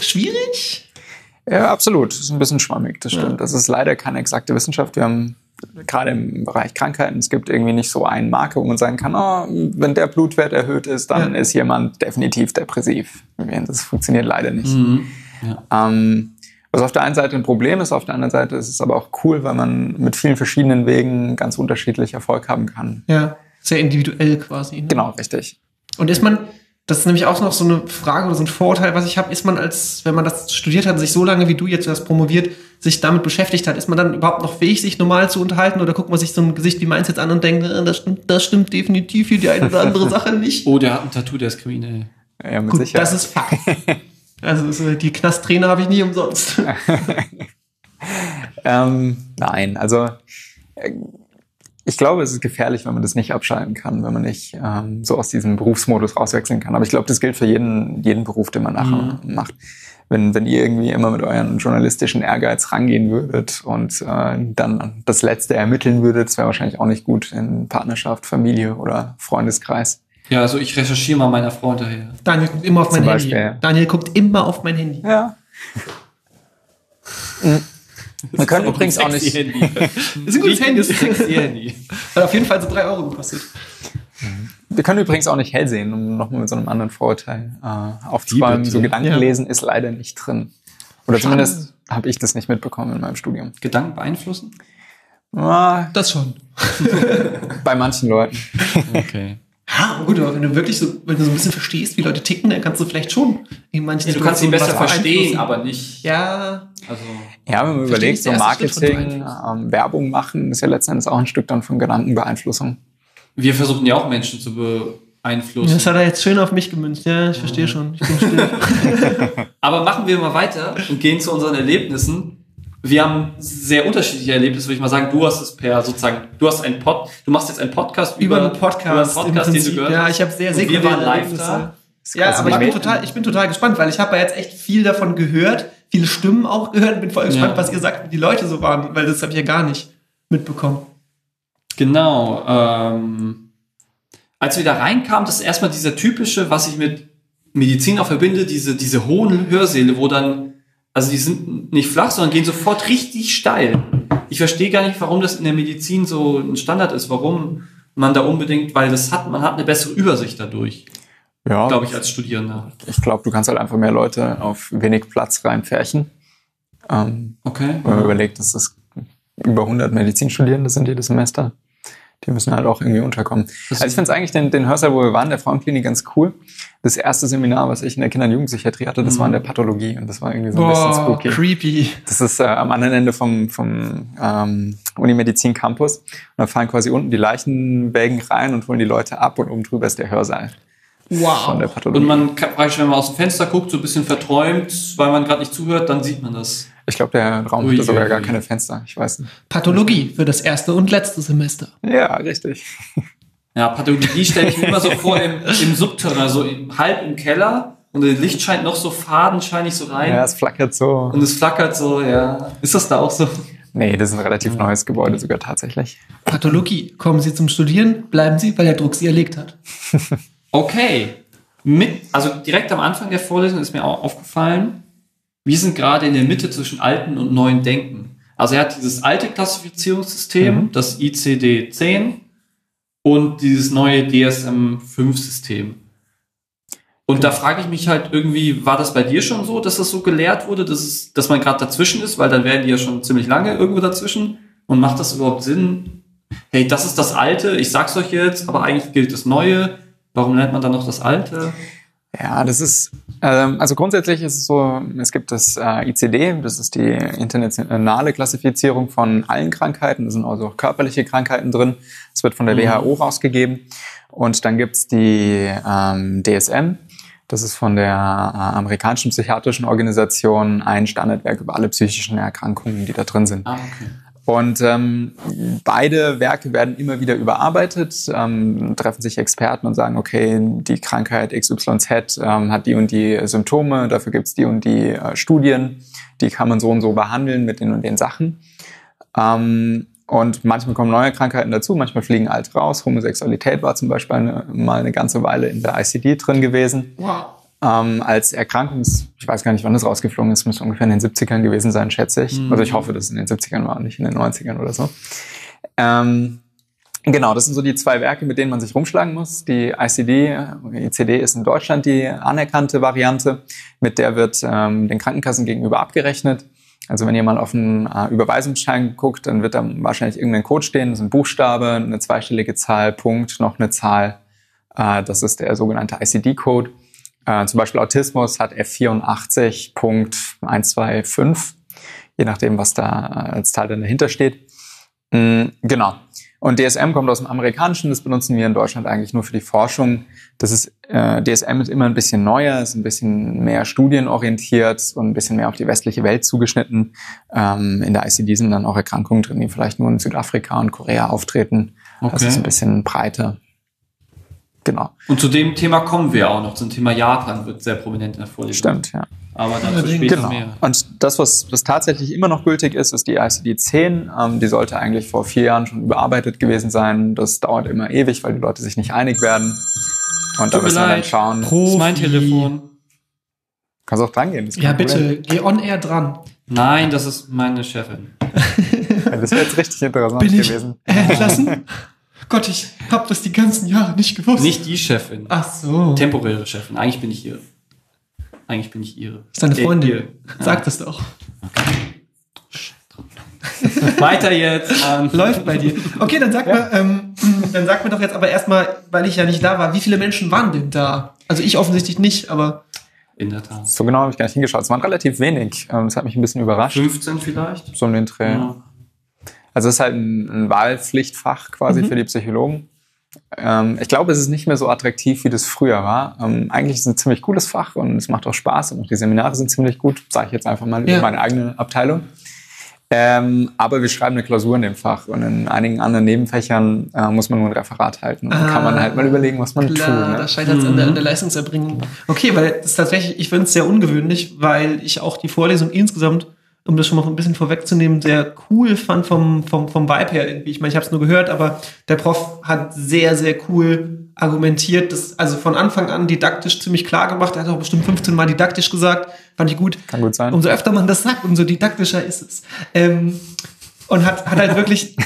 schwierig? Ja, absolut. Das ist ein bisschen schwammig, das stimmt. Ja. Das ist leider keine exakte Wissenschaft. Wir haben gerade im Bereich Krankheiten, es gibt irgendwie nicht so einen Marker, wo man sagen kann, oh, wenn der Blutwert erhöht ist, dann ja. ist jemand definitiv depressiv. Das funktioniert leider nicht. Mhm. Ja. Ähm, was auf der einen Seite ein Problem ist, auf der anderen Seite ist es aber auch cool, weil man mit vielen verschiedenen Wegen ganz unterschiedlich Erfolg haben kann. Ja, sehr individuell quasi. Ne? Genau, richtig. Und ist man, das ist nämlich auch noch so eine Frage oder so ein Vorurteil, was ich habe, ist man als, wenn man das studiert hat, sich so lange wie du jetzt das promoviert, sich damit beschäftigt hat, ist man dann überhaupt noch fähig, sich normal zu unterhalten? Oder guckt man sich so ein Gesicht wie meins jetzt an und denkt, das stimmt, das stimmt definitiv hier die eine oder andere Sache nicht? Oh, der hat ein Tattoo, der ist kriminell. Ja, mit Gut, Sicherheit. Das ist Fakt. Also die Knasttrainer habe ich nie umsonst. ähm, nein, also ich glaube, es ist gefährlich, wenn man das nicht abschalten kann, wenn man nicht ähm, so aus diesem Berufsmodus rauswechseln kann. Aber ich glaube, das gilt für jeden, jeden Beruf, den man nachher mhm. macht. Wenn, wenn ihr irgendwie immer mit euren journalistischen Ehrgeiz rangehen würdet und äh, dann das Letzte ermitteln würdet, das wäre wahrscheinlich auch nicht gut in Partnerschaft, Familie oder Freundeskreis. Ja, also ich recherchiere mal meiner Frau hinterher. Daniel guckt immer auf mein Zum Handy. Beispiel, ja. Daniel guckt immer auf mein Handy. Ja. Man kann übrigens auch nicht... Handy. Das ist ein gutes Handy, das ist ein sexy Handy. Hat auf jeden Fall so drei Euro gekostet. Wir können übrigens auch nicht hell sehen, um nochmal mit so einem anderen Vorurteil äh, aufzuräumen. So Gedankenlesen ja. ist leider nicht drin. Oder Schade. Zumindest habe ich das nicht mitbekommen in meinem Studium. Gedanken beeinflussen? Na, das schon. Bei manchen Leuten. Okay. Ha, gut, aber wenn du wirklich so, wenn du so ein bisschen verstehst, wie Leute ticken, dann kannst du vielleicht schon in manchen ja, Du kannst sie besser verstehen, aber nicht. Ja. Also. Ja, wenn man überlegt, so Marketing, ähm, Werbung machen, ist ja letztendlich auch ein Stück dann von Gedankenbeeinflussung. Wir versuchen ja auch Menschen zu beeinflussen. Das hat er jetzt schön auf mich gemünzt. Ja, ich mhm. verstehe schon. Ich bin still. Aber machen wir mal weiter und gehen zu unseren Erlebnissen. Wir haben sehr unterschiedliche Erlebnisse, würde ich mal sagen. Du hast es per sozusagen, du hast einen Pod, du machst jetzt einen Podcast über, über einen Podcast, über einen Podcast den du gehört hast. Ja, ich habe sehr, sehr Wir waren live da. Ja, aber ich bin, total, ich bin total gespannt, weil ich habe ja jetzt echt viel davon gehört, viele Stimmen auch gehört. Bin voll gespannt, ja. was ihr sagt, wie die Leute so waren, weil das habe ich ja gar nicht mitbekommen. Genau. Ähm, als wir da reinkamen, das ist erstmal dieser typische, was ich mit Medizin auch verbinde, diese, diese hohen Hörsäle, wo dann Also die sind nicht flach, sondern gehen sofort richtig steil. Ich verstehe gar nicht, warum das in der Medizin so ein Standard ist, warum man da unbedingt, weil das hat, man hat eine bessere Übersicht dadurch, ja, glaube ich, als Studierender. Ich glaube, du kannst halt einfach mehr Leute auf wenig Platz reinpferchen. Ähm, okay. Wenn man überlegt, dass das über hundert Medizinstudierende sind jedes Semester. Die müssen halt auch irgendwie unterkommen. Also ich finde es eigentlich den, den Hörsaal, wo wir waren, der Frauenklinik, ganz cool. Das erste Seminar, was ich in der Kinder- und Jugendpsychiatrie hatte, das mhm. war in der Pathologie. Und das war irgendwie so ein bisschen oh, spooky. Creepy. Das ist äh, am anderen Ende vom, vom ähm, Unimedizin-Campus. Und da fahren quasi unten die Leichenwägen rein und holen die Leute ab. Und oben drüber ist der Hörsaal. Wow. Von der Pathologie. Und man kann, wenn man aus dem Fenster guckt, so ein bisschen verträumt, weil man gerade nicht zuhört, dann sieht man das. Ich glaube, der Raum ui, hatte sogar ui. gar keine Fenster. Ich weiß nicht. Pathologie für das erste und letzte Semester. Ja, richtig. Ja, Pathologie stelle ich mir immer so vor im, im Subterrain, so im, halb im Keller. Und das Licht scheint noch so fadenscheinig so rein. Ja, es flackert so. Und es flackert so, ja. Ist das da auch so? Nee, das ist ein relativ neues Gebäude sogar tatsächlich. Pathologie. Kommen Sie zum Studieren, bleiben Sie, weil der Druck Sie erlegt hat. Okay. Mit, also direkt am Anfang der Vorlesung ist mir auch aufgefallen, wir sind gerade in der Mitte zwischen alten und neuen Denken. Also er hat dieses alte Klassifizierungssystem, mhm. das I C D zehn und dieses neue D S M fünf System. Und mhm. da frage ich mich halt irgendwie, war das bei dir schon so, dass das so gelehrt wurde, dass, es, dass man gerade dazwischen ist? Weil dann wären die ja schon ziemlich lange irgendwo dazwischen. Und macht das überhaupt Sinn? Hey, das ist das Alte, ich sag's euch jetzt, aber eigentlich gilt das Neue. Warum lernt man dann noch das Alte? Ja, das ist, also grundsätzlich ist es so, es gibt das I C D, das ist die internationale Klassifizierung von allen Krankheiten, da sind also auch körperliche Krankheiten drin, das wird von der W H O rausgegeben, und dann gibt's die ähm, D S M, das ist von der amerikanischen psychiatrischen Organisation ein Standardwerk über alle psychischen Erkrankungen, die da drin sind. Ah, okay. Und ähm, beide Werke werden immer wieder überarbeitet, ähm, treffen sich Experten und sagen, okay, die Krankheit X Y Z ähm, hat die und die Symptome, dafür gibt's die und die äh, Studien, die kann man so und so behandeln mit den und den Sachen. Ähm, und manchmal kommen neue Krankheiten dazu, manchmal fliegen alte raus. Homosexualität war zum Beispiel eine, mal eine ganze Weile in der I C D drin gewesen. Wow. Ähm, als Erkrankungs... Ich weiß gar nicht, wann das rausgeflogen ist. Müsste ungefähr in den siebzigern gewesen sein, schätze ich. Mhm. Also ich hoffe, dass es in den siebzigern war und nicht in den neunzigern oder so. Ähm, genau, das sind so die zwei Werke, mit denen man sich rumschlagen muss. Die I C D, I C D ist in Deutschland die anerkannte Variante. Mit der wird ähm, den Krankenkassen gegenüber abgerechnet. Also wenn ihr mal auf einen äh, Überweisungsschein guckt, dann wird da wahrscheinlich irgendein Code stehen. Das ist ein Buchstabe, eine zweistellige Zahl, Punkt, noch eine Zahl. Äh, das ist der sogenannte I C D-Code. Äh, zum Beispiel Autismus hat F vierundachtzig Punkt eins zwei fünf, je nachdem, was da äh, als Zahl dann dahinter steht. Mm, genau. Und D S M kommt aus dem Amerikanischen, das benutzen wir in Deutschland eigentlich nur für die Forschung. Das ist, äh, D S M ist immer ein bisschen neuer, ist ein bisschen mehr studienorientiert und ein bisschen mehr auf die westliche Welt zugeschnitten. Ähm, in der I C D sind dann auch Erkrankungen drin, die vielleicht nur in Südafrika und Korea auftreten. Okay. Das ist ein bisschen breiter. Genau. Und zu dem Thema kommen wir auch noch. Zum Thema Japan wird sehr prominent in der Vorlesung. Stimmt, ja. Aber dazu später genau. mehr. Und das, was, was tatsächlich immer noch gültig ist, ist die I C D zehn. Ähm, die sollte eigentlich vor vier Jahren schon überarbeitet gewesen sein. Das dauert immer ewig, weil die Leute sich nicht einig werden. Und da müssen wir dann schauen. Profi. Das ist mein Telefon. Kannst auch dran gehen. Ja, bitte. Problem. Geh on air dran. Nein, das ist meine Chefin. Das wäre jetzt richtig interessant Bin ich gewesen. Entlassen? Gott, ich hab das die ganzen Jahre nicht gewusst. Nicht die Chefin. Ach so. Temporäre Chefin. Eigentlich bin ich ihre. Eigentlich bin ich ihre. Ist deine Freundin. Äh, Sag ja. das doch. Okay. Weiter jetzt. Ähm. Läuft bei dir. Okay, dann sag ja. mal, ähm, dann sag mir doch jetzt aber erstmal, weil ich ja nicht da war, wie viele Menschen waren denn da? Also ich offensichtlich nicht, aber... In der Tat. So genau habe ich gar nicht hingeschaut. Es waren relativ wenig. Das hat mich ein bisschen überrascht. fünfzehn vielleicht? So um den Dreh. Ja. Also es ist halt ein, ein Wahlpflichtfach quasi mhm. für die Psychologen. Ähm, ich glaube, es ist nicht mehr so attraktiv, wie das früher war. Ähm, eigentlich ist es ein ziemlich cooles Fach und es macht auch Spaß und auch die Seminare sind ziemlich gut, sage ich jetzt einfach mal ja. über meine eigene Abteilung. Ähm, aber wir schreiben eine Klausur in dem Fach und in einigen anderen Nebenfächern äh, muss man nur ein Referat halten. Und ah, dann kann man halt mal überlegen, was man klar, tut. Klar, ne? Da scheitert es mhm. an, an der Leistungserbringung. Okay, weil das ist tatsächlich, ich finde es sehr ungewöhnlich, weil ich auch die Vorlesung insgesamt, um das schon mal ein bisschen vorwegzunehmen, sehr cool fand vom, vom, vom Vibe her irgendwie. Ich meine, ich habe es nur gehört, aber der Prof hat sehr, sehr cool argumentiert, das, also von Anfang an didaktisch ziemlich klar gemacht. Er hat auch bestimmt fünfzehn Mal didaktisch gesagt. Fand ich gut. Kann gut sein. Umso öfter man das sagt, umso didaktischer ist es. Ähm, und hat, hat halt wirklich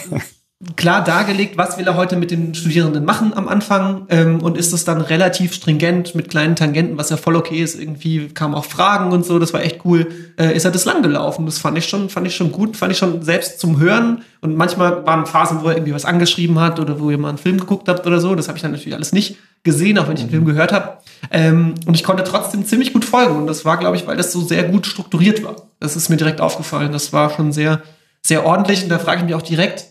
klar dargelegt, was will er heute mit den Studierenden machen am Anfang, ähm, und ist es dann relativ stringent mit kleinen Tangenten, was ja voll okay ist. Irgendwie kamen auch Fragen und so, das war echt cool. Äh, ist er das lang gelaufen? Das fand ich schon, fand ich schon gut, fand ich schon selbst zum Hören. Und manchmal waren Phasen, wo er irgendwie was angeschrieben hat oder wo ihr mal einen Film geguckt habt oder so. Das habe ich dann natürlich alles nicht gesehen, auch wenn ich den Film gehört habe. Ähm, und ich konnte trotzdem ziemlich gut folgen. Und das war, glaube ich, weil das so sehr gut strukturiert war. Das ist mir direkt aufgefallen. Das war schon sehr, sehr ordentlich. Und da frage ich mich auch direkt,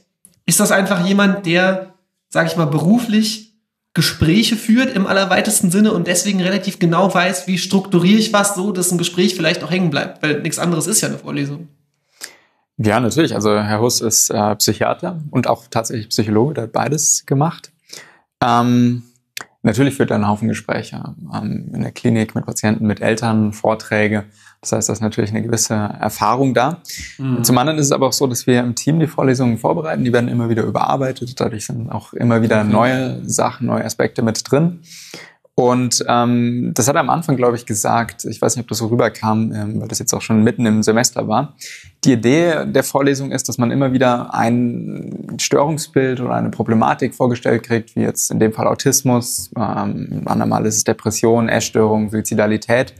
ist das einfach jemand, der, sage ich mal, beruflich Gespräche führt im allerweitesten Sinne und deswegen relativ genau weiß, wie strukturiere ich was so, dass ein Gespräch vielleicht auch hängen bleibt, weil nichts anderes ist ja eine Vorlesung. Ja, natürlich. Also Herr Huss ist äh, Psychiater und auch tatsächlich Psychologe, der hat beides gemacht. Ähm, natürlich führt er einen Haufen Gespräche ähm, in der Klinik mit Patienten, mit Eltern, Vorträge. Das heißt, da ist natürlich eine gewisse Erfahrung da. Mhm. Zum anderen ist es aber auch so, dass wir im Team die Vorlesungen vorbereiten. Die werden immer wieder überarbeitet. Dadurch sind auch immer wieder neue Sachen, neue Aspekte mit drin. Und ähm, das hat er am Anfang, glaube ich, gesagt. Ich weiß nicht, ob das so rüberkam, ähm, weil das jetzt auch schon mitten im Semester war. Die Idee der Vorlesung ist, dass man immer wieder ein Störungsbild oder eine Problematik vorgestellt kriegt, wie jetzt in dem Fall Autismus, ähm, andermal ist es Depression, Essstörung, Suizidalität.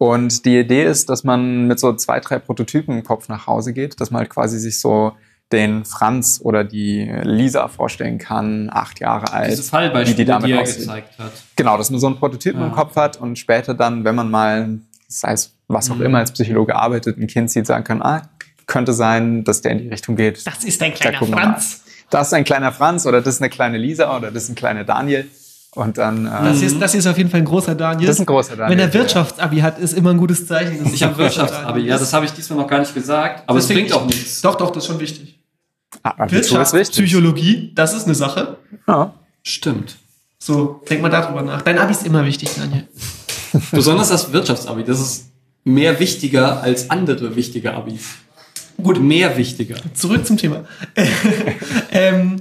Und die Idee ist, dass man mit so zwei, drei Prototypen im Kopf nach Hause geht, dass man halt quasi sich so den Franz oder die Lisa vorstellen kann, acht Jahre alt. Diese Fallbeispiele, die, die, damit die er aussieht. Gezeigt hat. Genau, dass man so einen Prototypen ja. im Kopf hat und später dann, wenn man mal, sei es was auch mhm. immer, als Psychologe arbeitet, ein Kind sieht, sagen kann, ah, könnte sein, dass der in die Richtung geht. Das ist ein kleiner da Franz. Das ist ein kleiner Franz oder das ist eine kleine Lisa oder das ist ein kleiner Daniel. Und dann, ähm, das, ist, das ist auf jeden Fall ein großer Daniel. Das ist ein großer Daniel. Wenn er Wirtschaftsabi hat, ist immer ein gutes Zeichen. Dass ich habe Wirtschaftsabi, ja, das habe ich diesmal noch gar nicht gesagt. Aber das es bringt auch nichts. Doch, doch, das ist schon wichtig. Ah, Wirtschaft, wichtig. Psychologie, das ist eine Sache. Ja. Stimmt. So, denk mal darüber nach. Dein Abi ist immer wichtig, Daniel. Besonders das Wirtschaftsabi, das ist mehr wichtiger als andere wichtige Abis. Gut, mehr wichtiger. Zurück zum Thema. ähm...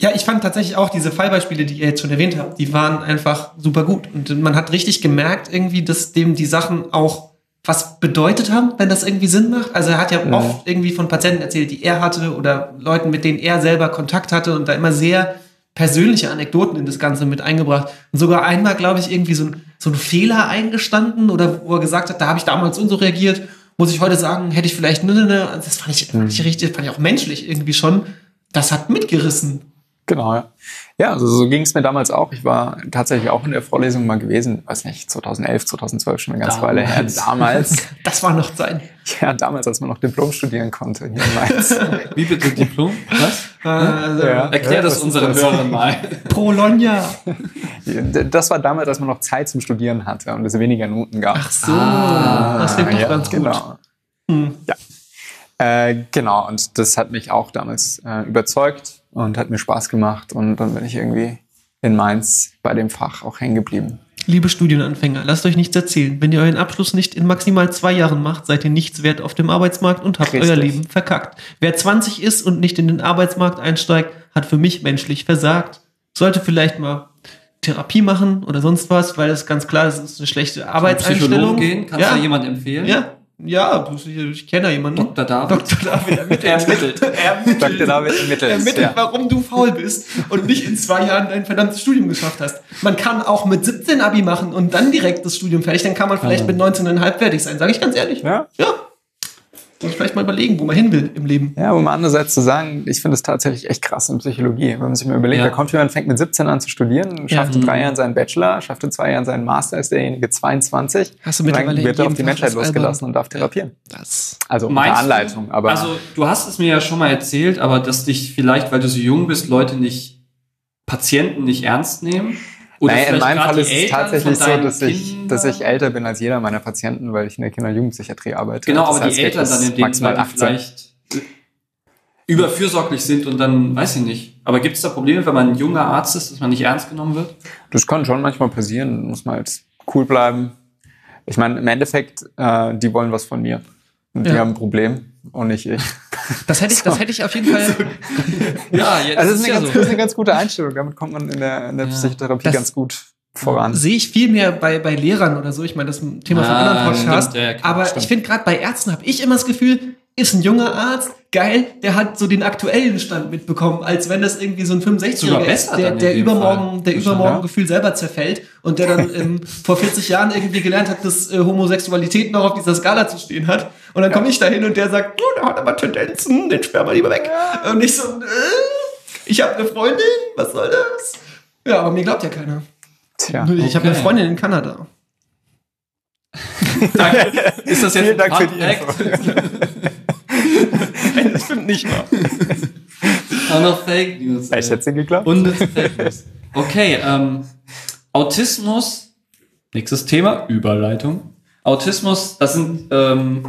Ja, ich fand tatsächlich auch diese Fallbeispiele, die ihr jetzt schon erwähnt habt, die waren einfach super gut. Und man hat richtig gemerkt irgendwie, dass dem die Sachen auch was bedeutet haben, wenn das irgendwie Sinn macht. Also er hat ja, ja. oft irgendwie von Patienten erzählt, die er hatte oder Leuten, mit denen er selber Kontakt hatte und da immer sehr persönliche Anekdoten in das Ganze mit eingebracht. Und sogar einmal, glaube ich, irgendwie so ein, so ein Fehler eingestanden oder wo er gesagt hat, da habe ich damals und so reagiert, muss ich heute sagen, hätte ich vielleicht ne, ne, ne. Das fand ich, fand ich richtig, fand ich auch menschlich irgendwie schon. Das hat mitgerissen. Genau, ja. Ja, also so ging es mir damals auch. Ich war tatsächlich auch in der Vorlesung mal gewesen, weiß nicht, zweitausendelf, zweitausendzwölf, schon eine ganze damals. Weile her. Damals. Das war noch Zeit. Ja, damals, als man noch Diplom studieren konnte hier in Mainz. Wie bitte Diplom? Was? Äh, also ja. Erklär ja, das unseren Hörern mal. Bologna. Das war damals, als man noch Zeit zum Studieren hatte und es weniger Noten gab. Ach so, ah, das klingt doch ja, ganz gut. Genau. Hm. Ja. Äh, genau, und das hat mich auch damals äh, überzeugt und hat mir Spaß gemacht. Und dann bin ich irgendwie in Mainz bei dem Fach auch hängen geblieben. Liebe Studienanfänger, lasst euch nichts erzählen. Wenn ihr euren Abschluss nicht in maximal zwei Jahren macht, seid ihr nichts wert auf dem Arbeitsmarkt und habt Richtig. Euer Leben verkackt. Wer zwanzig ist und nicht in den Arbeitsmarkt einsteigt, hat für mich menschlich versagt. Sollte vielleicht mal Therapie machen oder sonst was, weil das ganz klar ist, das ist eine schlechte Arbeitseinstellung. Psychologen gehen, kannst ja. du jemand empfehlen? Ja. Ja, ich kenne da jemanden. Doktor David. Doktor David ermittelt. ermittelt. ermittelt. Doktor David ermittelt. Ermittelt, ja. Warum du faul bist und nicht in zwei Jahren dein verdammtes Studium geschafft hast. Man kann auch mit siebzehn Abi machen und dann direkt das Studium fertig. Dann kann man vielleicht mit neunzehneinhalb fertig sein, sage ich ganz ehrlich. Ja? Ja. Und vielleicht mal überlegen, wo man hin will im Leben. Ja, um andererseits zu sagen, ich finde es tatsächlich echt krass in Psychologie. Wenn man sich mal überlegt, ja. da kommt jemand, fängt mit siebzehn an zu studieren, schafft ja. in drei Jahren seinen Bachelor, schafft in zwei Jahren seinen Master, ist derjenige zweiundzwanzig. Hast du mittlerweile dann wird er auf die Fach Menschheit losgelassen und darf therapieren. Ja. Das also unter Anleitung. Aber also du hast es mir ja schon mal erzählt, aber dass dich vielleicht, weil du so jung bist, Leute nicht, Patienten nicht ernst nehmen. Oder naja, in meinem Fall ist es tatsächlich so, dass ich, dass ich älter bin als jeder meiner Patienten, weil ich in der Kinder- und Jugendpsychiatrie arbeite. Genau, das aber heißt, die Eltern dann in dem Fall vielleicht überfürsorglich sind und dann, weiß ich nicht. Aber gibt es da Probleme, wenn man ein junger Arzt ist, dass man nicht ernst genommen wird? Das kann schon manchmal passieren, da muss man halt cool bleiben. Ich meine, im Endeffekt, äh, die wollen was von mir. Und ja. die haben ein Problem und nicht ich. Das hätte ich, so. das hätte ich auf jeden Fall. ja, jetzt also das ist, ist eine ja ganz, so. Das ist eine ganz gute Einstellung. Damit kommt man in der, in der ja. Psychotherapie das ganz gut voran. Sehe ich viel mehr bei, bei Lehrern oder so. Ich meine, das ist ein Thema ah, von anderen Podcasts. Ja, aber stimmt. ich finde gerade bei Ärzten habe ich immer das Gefühl, ist ein junger Arzt, geil, der hat so den aktuellen Stand mitbekommen, als wenn das irgendwie so ein fünfundsechzigjähriger ist, der, der übermorgen, der übermorgen ja. Gefühl selber zerfällt und der dann ähm, vor vierzig Jahren irgendwie gelernt hat, dass äh, Homosexualität noch auf dieser Skala zu stehen hat. Und dann ja. komme ich da hin und der sagt, du, der hat aber Tendenzen, den sperren wir lieber weg. Ja. Und ich so, äh, ich habe eine Freundin, was soll das? Ja, aber mir glaubt ja keiner. Tja, ich okay. habe eine Freundin in Kanada. Danke. Ist das jetzt Vielen Dank für die Info. Das stimmt nicht wahr. Auch noch Fake News. Ich hätte es geglaubt. Und Fake News. Okay, ähm, Autismus, nächstes Thema, Überleitung. Autismus, das sind, ähm,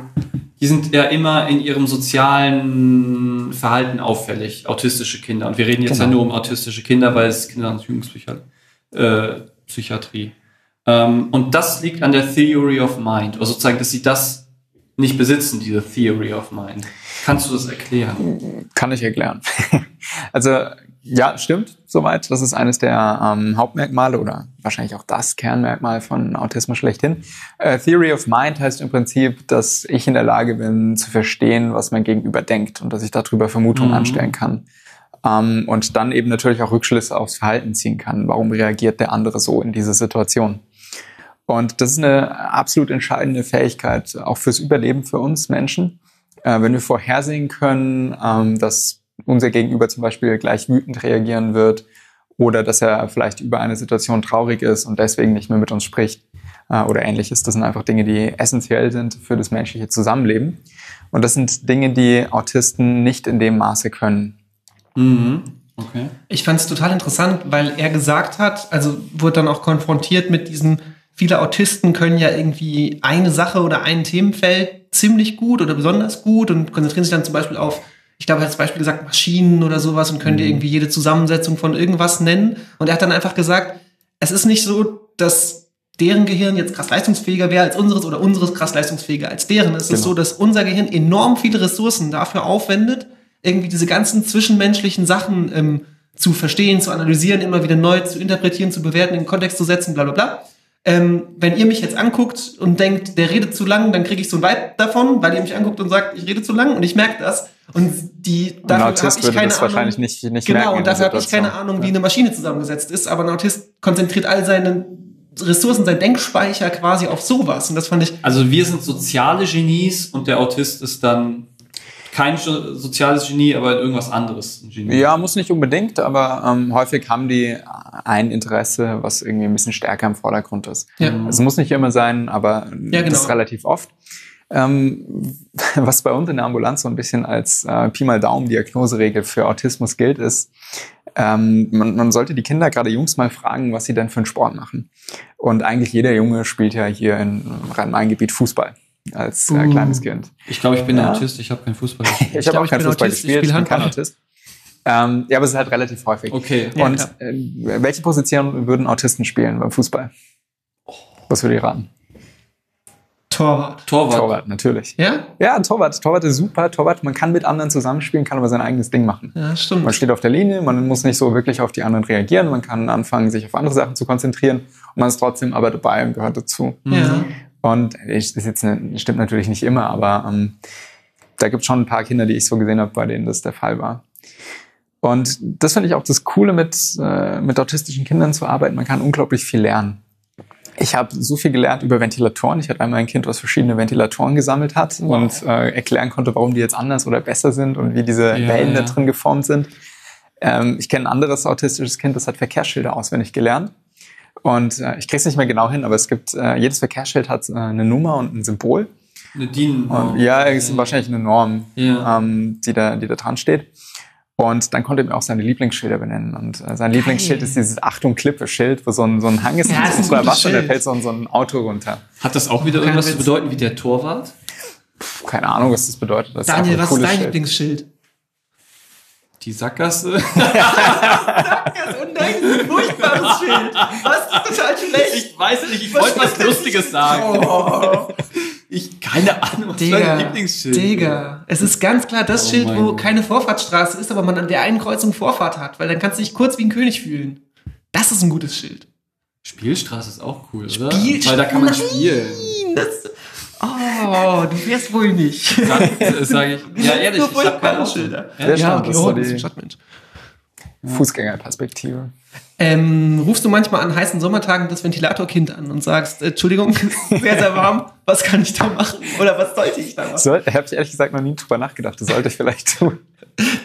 die sind ja immer in ihrem sozialen Verhalten auffällig, autistische Kinder. Und wir reden jetzt genau. ja nur um autistische Kinder, weil es Kinder- und Jugendpsychiatrie. Ähm, und das liegt an der Theory of Mind, also sozusagen, dass sie das nicht besitzen, diese Theory of Mind. Kannst du das erklären? Kann ich erklären. Also ja, stimmt, soweit. Das ist eines der ähm, Hauptmerkmale oder wahrscheinlich auch das Kernmerkmal von Autismus schlechthin. Äh, Theory of Mind heißt im Prinzip, dass ich in der Lage bin, zu verstehen, was mein Gegenüber denkt und dass ich darüber Vermutungen mhm. anstellen kann. Ähm, und dann eben natürlich auch Rückschlüsse aufs Verhalten ziehen kann. Warum reagiert der andere so in diese Situation? Und das ist eine absolut entscheidende Fähigkeit, auch fürs Überleben für uns Menschen. Äh, wenn wir vorhersehen können, ähm, dass unser Gegenüber zum Beispiel gleich wütend reagieren wird oder dass er vielleicht über eine Situation traurig ist und deswegen nicht mehr mit uns spricht äh, oder ähnliches. Das sind einfach Dinge, die essentiell sind für das menschliche Zusammenleben. Und das sind Dinge, die Autisten nicht in dem Maße können. Mhm. Okay. Ich fand es total interessant, weil er gesagt hat, also wurde dann auch konfrontiert mit diesem. Viele Autisten können ja irgendwie eine Sache oder ein Themenfeld ziemlich gut oder besonders gut und konzentrieren sich dann zum Beispiel auf, ich glaube, er hat zum Beispiel gesagt, Maschinen oder sowas und können dir irgendwie jede Zusammensetzung von irgendwas nennen. Und er hat dann einfach gesagt, es ist nicht so, dass deren Gehirn jetzt krass leistungsfähiger wäre als unseres oder unseres krass leistungsfähiger als deren. Es genau. ist so, dass unser Gehirn enorm viele Ressourcen dafür aufwendet, irgendwie diese ganzen zwischenmenschlichen Sachen ähm, zu verstehen, zu analysieren, immer wieder neu zu interpretieren, zu bewerten, in den Kontext zu setzen, bla bla bla. Ähm, wenn ihr mich jetzt anguckt und denkt, der redet zu lang, dann kriege ich so ein Vibe davon, weil ihr mich anguckt und sagt, ich rede zu lang und ich merke das. Und die dafür habe ich keine Ahnung. Wahrscheinlich nicht, nicht genau, und dafür habe ich keine Ahnung, wie eine Maschine zusammengesetzt ist. Aber ein Autist konzentriert all seine Ressourcen, sein Denkspeicher quasi auf sowas. Und das fand ich. Also wir sind soziale Genies und der Autist ist dann kein soziales Genie, aber irgendwas anderes ein Genie. Ja, muss nicht unbedingt, aber ähm, häufig haben die ein Interesse, was irgendwie ein bisschen stärker im Vordergrund ist. Ja. Es muss nicht immer sein, aber ja, genau. Das ist relativ oft. Ähm, was bei uns in der Ambulanz so ein bisschen als äh, Pi mal Daumen-Diagnoseregel für Autismus gilt, ist, ähm, man, man sollte die Kinder, gerade Jungs, mal fragen, was sie denn für einen Sport machen. Und eigentlich jeder Junge spielt ja hier in Rhein-Main-Gebiet Fußball als äh, kleines Kind. Ich glaube, ich bin ja. ein Autist, ich habe keinen Fußball gespielt. ich ich habe auch keinen Fußball Autist, gespielt, ich, ich bin kein Autist. Ähm, ja, aber es ist halt relativ häufig. Okay. Ja, und äh, welche Position würden Autisten spielen beim Fußball? Was würde ihr raten? Torwart. Torwart. Torwart, natürlich. Ja? Ja, Torwart. Torwart ist super. Torwart, man kann mit anderen zusammenspielen, kann aber sein eigenes Ding machen. Ja, stimmt. Man steht auf der Linie, man muss nicht so wirklich auf die anderen reagieren, man kann anfangen, sich auf andere Sachen zu konzentrieren und man ist trotzdem aber dabei und gehört dazu. Ja. Und ich, das jetzt eine, stimmt natürlich nicht immer, aber ähm, da gibt es schon ein paar Kinder, die ich so gesehen habe, bei denen das der Fall war. Und das finde ich auch das Coole, mit, äh, mit autistischen Kindern zu arbeiten. Man kann unglaublich viel lernen. Ich habe so viel gelernt über Ventilatoren. Ich hatte einmal ein Kind, was verschiedene Ventilatoren gesammelt hat wow. und äh, erklären konnte, warum die jetzt anders oder besser sind und wie diese ja, Wellen ja. da drin geformt sind. Ähm, ich kenne ein anderes autistisches Kind, das hat Verkehrsschilder auswendig gelernt. Und äh, ich kriege es nicht mehr genau hin, aber es gibt, äh, jedes Verkehrsschild hat äh, eine Nummer und ein Symbol. Eine D I N-Norm. Ja, es ist ja. wahrscheinlich eine Norm, ja. ähm, die, da, die da dran steht. Und dann konnte er mir auch seine Lieblingsschilder benennen. Und äh, sein Lieblingsschild ist dieses Achtung-Klippe-Schild, wo so ein, so ein Hang ist, ja, das ist ein Wasser, da fällt so ein, so ein Auto runter. Hat das auch wieder Kein irgendwas Witz. zu bedeuten wie der Torwart? Puh, keine Ahnung, was das bedeutet. Das Daniel, ist was ist dein Schild. Lieblingsschild? Die Sackgasse. Sackgasse und nein, das ist ein furchtbares Schild. Was ist total schlecht? Ich weiß nicht, ich wollte was, was Lustiges sagen. Oh. Ich, keine Ahnung, was Digga, mein Lieblingsschild. Digga, es ist ganz klar das oh Schild, wo Gott. keine Vorfahrtsstraße ist, aber man an der einen Kreuzung Vorfahrt hat, weil dann kannst du dich kurz wie ein König fühlen. Das ist ein gutes Schild. Spielstraße ist auch cool, Spiel oder? Spielstraße? Weil da kann man Nein, spielen. Das, oh, du wärst wohl nicht. Das sage ich. Ja, ehrlich, ich habe keine Schilder. Ja, ja okay, oh, du bist ein Stadtmensch. Fußgängerperspektive. Ähm, rufst du manchmal an heißen Sommertagen das Ventilatorkind an und sagst, äh, Entschuldigung, sehr, sehr warm, was kann ich da machen? Oder was sollte ich da machen? So, habe ich ehrlich gesagt noch nie drüber nachgedacht, das sollte ich vielleicht tun.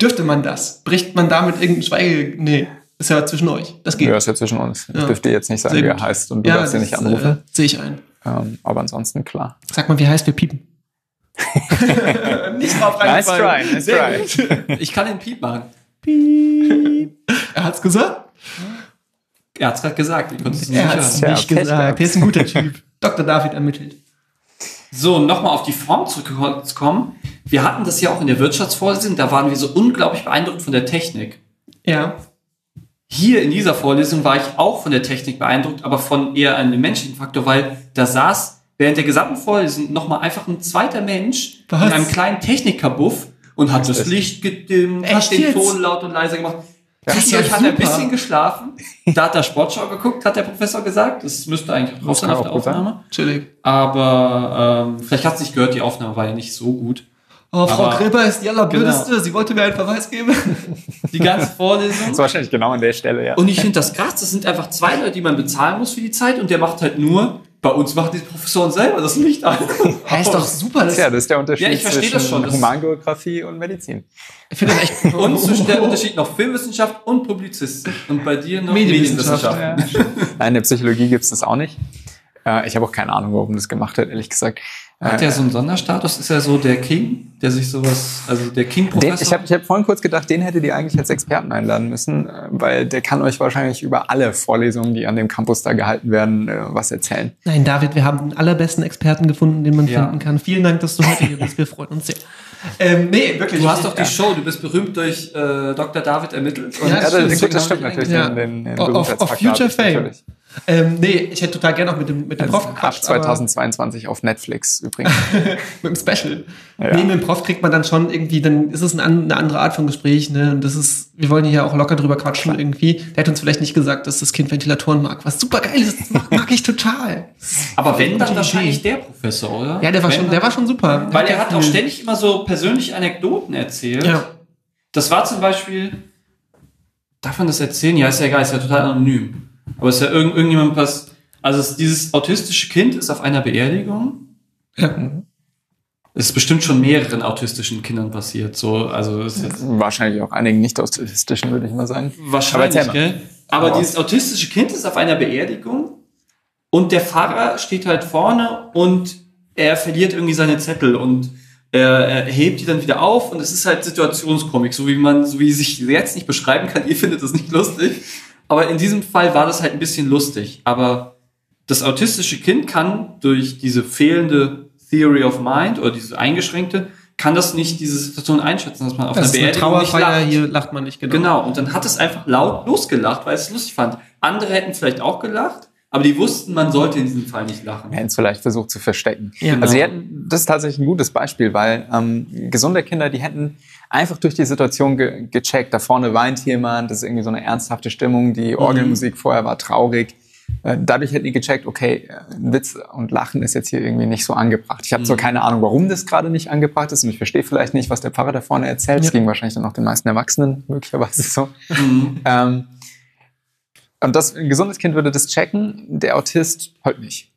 Dürfte man das? Bricht man damit irgendein Schweige... Nee, ist ja zwischen euch, das geht. Ja, ist ja zwischen uns. Ich ja. dürfte dir jetzt nicht sagen, wie er heißt und du ja, darfst ihn nicht anrufen. Äh, sehe ich ein. Ähm, aber ansonsten klar. Sag mal, wie heißt, wir piepen. Nicht drauf reingefallen. Nice try, nice try. Ich kann den Piep machen. Piep. Er hat's gesagt? Er hat's gerade gesagt. Ich konnte es nicht, hat's nicht gesagt. Er ist ein guter Typ. Doktor David ermittelt. So, nochmal auf die Form zurückzukommen. Wir hatten das ja auch in der Wirtschaftsvorlesung. Da waren wir so unglaublich beeindruckt von der Technik. Ja. Hier in dieser Vorlesung war ich auch von der Technik beeindruckt, aber von eher einem menschlichen Faktor, weil da saß während der gesamten Vorlesung nochmal einfach ein zweiter Mensch Was? in einem kleinen Technikerbuff und hat das, das Licht gedimmt, Echt hat den jetzt? Ton laut und leiser gemacht. Ja, das hat super. ein bisschen geschlafen. Da hat er Sportschau geguckt, hat der Professor gesagt. Das müsste eigentlich raus sein auf der Aufnahme. Chillig. Aber ähm, vielleicht hat es nicht gehört, die Aufnahme war ja nicht so gut. Oh, Frau Aber, Kreber ist die allerbürdeste. Genau. Sie wollte mir einen Verweis geben. Die ganze Vorlesung. Das war wahrscheinlich genau an der Stelle, ja. Und ich finde das krass. Das sind einfach zwei Leute, die man bezahlen muss für die Zeit. Und der macht halt nur... Bei uns machen die Professoren selber das Licht an. Heißt doch super. Das ja, das ist der Unterschied ja, ich zwischen das schon, das Humangeografie und Medizin. Ich finde das echt und zwischen der Unterschied noch Filmwissenschaft und Publizistik. Und bei dir noch Medienwissenschaft. Medienwissenschaft. Ja. Nein, in der Psychologie gibt es das auch nicht. Ich habe auch keine Ahnung, warum das gemacht hat, ehrlich gesagt. Hat er so einen Sonderstatus? Ist er so der King, der sich sowas, also der King-Professor? Ich habe ich hab vorhin kurz gedacht, den hättet ihr eigentlich als Experten einladen müssen, weil der kann euch wahrscheinlich über alle Vorlesungen, die an dem Campus da gehalten werden, was erzählen. Nein, David, wir haben den allerbesten Experten gefunden, den man ja. finden kann. Vielen Dank, dass du heute hier bist. Wir freuen uns sehr. Ähm, nee, wirklich. Du hast doch die ja. Show, du bist berühmt durch äh, Doktor David ermittelt. Und ja, das, ja, das, stimmt, das stimmt natürlich. Ja. Den, den auf, auf Future Fame. Natürlich. Ähm, nee, ich hätte total gerne noch mit dem, mit dem Prof gequatscht. Ab zweitausendzweiundzwanzig auf Netflix übrigens. Mit dem Special. Ja. Nee, mit dem Prof kriegt man dann schon irgendwie, dann ist es eine, eine andere Art von Gespräch. Ne? Und das ist, wir wollen hier auch locker drüber quatschen irgendwie. Der hat uns vielleicht nicht gesagt, dass das Kind Ventilatoren mag, was super geil ist. Das mag, mag ich total. Aber wenn, dann wahrscheinlich der Professor, oder? Ja, der war, schon, der war schon super. Weil der er hat auch ständig immer so persönliche Anekdoten erzählt. Ja. Das war zum Beispiel, darf man das erzählen? Ja, ist ja geil, ist ja total anonym. Aber es ist ja irgend, irgendjemand passt. Also es, dieses autistische Kind ist auf einer Beerdigung. Ja. Ist bestimmt schon mehreren autistischen Kindern passiert. So, also ist jetzt wahrscheinlich auch einigen nicht-autistischen, würde ich mal sagen. Wahrscheinlich, aber gell? Aber genau. Dieses autistische Kind ist auf einer Beerdigung und der Pfarrer steht halt vorne und er verliert irgendwie seine Zettel und er, er hebt die dann wieder auf und es ist halt Situationskomik, so wie man, so wie sich jetzt nicht beschreiben kann. Ihr findet das nicht lustig, aber in diesem Fall war das halt ein bisschen lustig. Aber das autistische Kind kann durch diese fehlende Theory of Mind oder diese eingeschränkte, kann das nicht diese Situation einschätzen, dass man auf das einer ist Beerdigung eine nicht lacht. Hier lacht man nicht, genau. Genau, und dann hat es einfach laut losgelacht, weil es es lustig fand. Andere hätten vielleicht auch gelacht, aber die wussten, man sollte in diesem Fall nicht lachen. Hätten es vielleicht versucht zu verstecken. Ja, genau. Also sie hätten, das ist tatsächlich ein gutes Beispiel, weil ähm, gesunde Kinder, die hätten einfach durch die Situation ge- gecheckt. Da vorne weint jemand, das ist irgendwie so eine ernsthafte Stimmung, die Orgelmusik mhm. vorher war traurig. Dadurch hätten die gecheckt, okay, Witz und Lachen ist jetzt hier irgendwie nicht so angebracht. Ich habe zwar keine Ahnung, warum das gerade nicht angebracht ist und ich verstehe vielleicht nicht, was der Pfarrer da vorne erzählt. Ja. Das ging wahrscheinlich dann auch den meisten Erwachsenen möglicherweise so. Mhm. Ähm, und das, ein gesundes Kind würde das checken, der Autist heute nicht.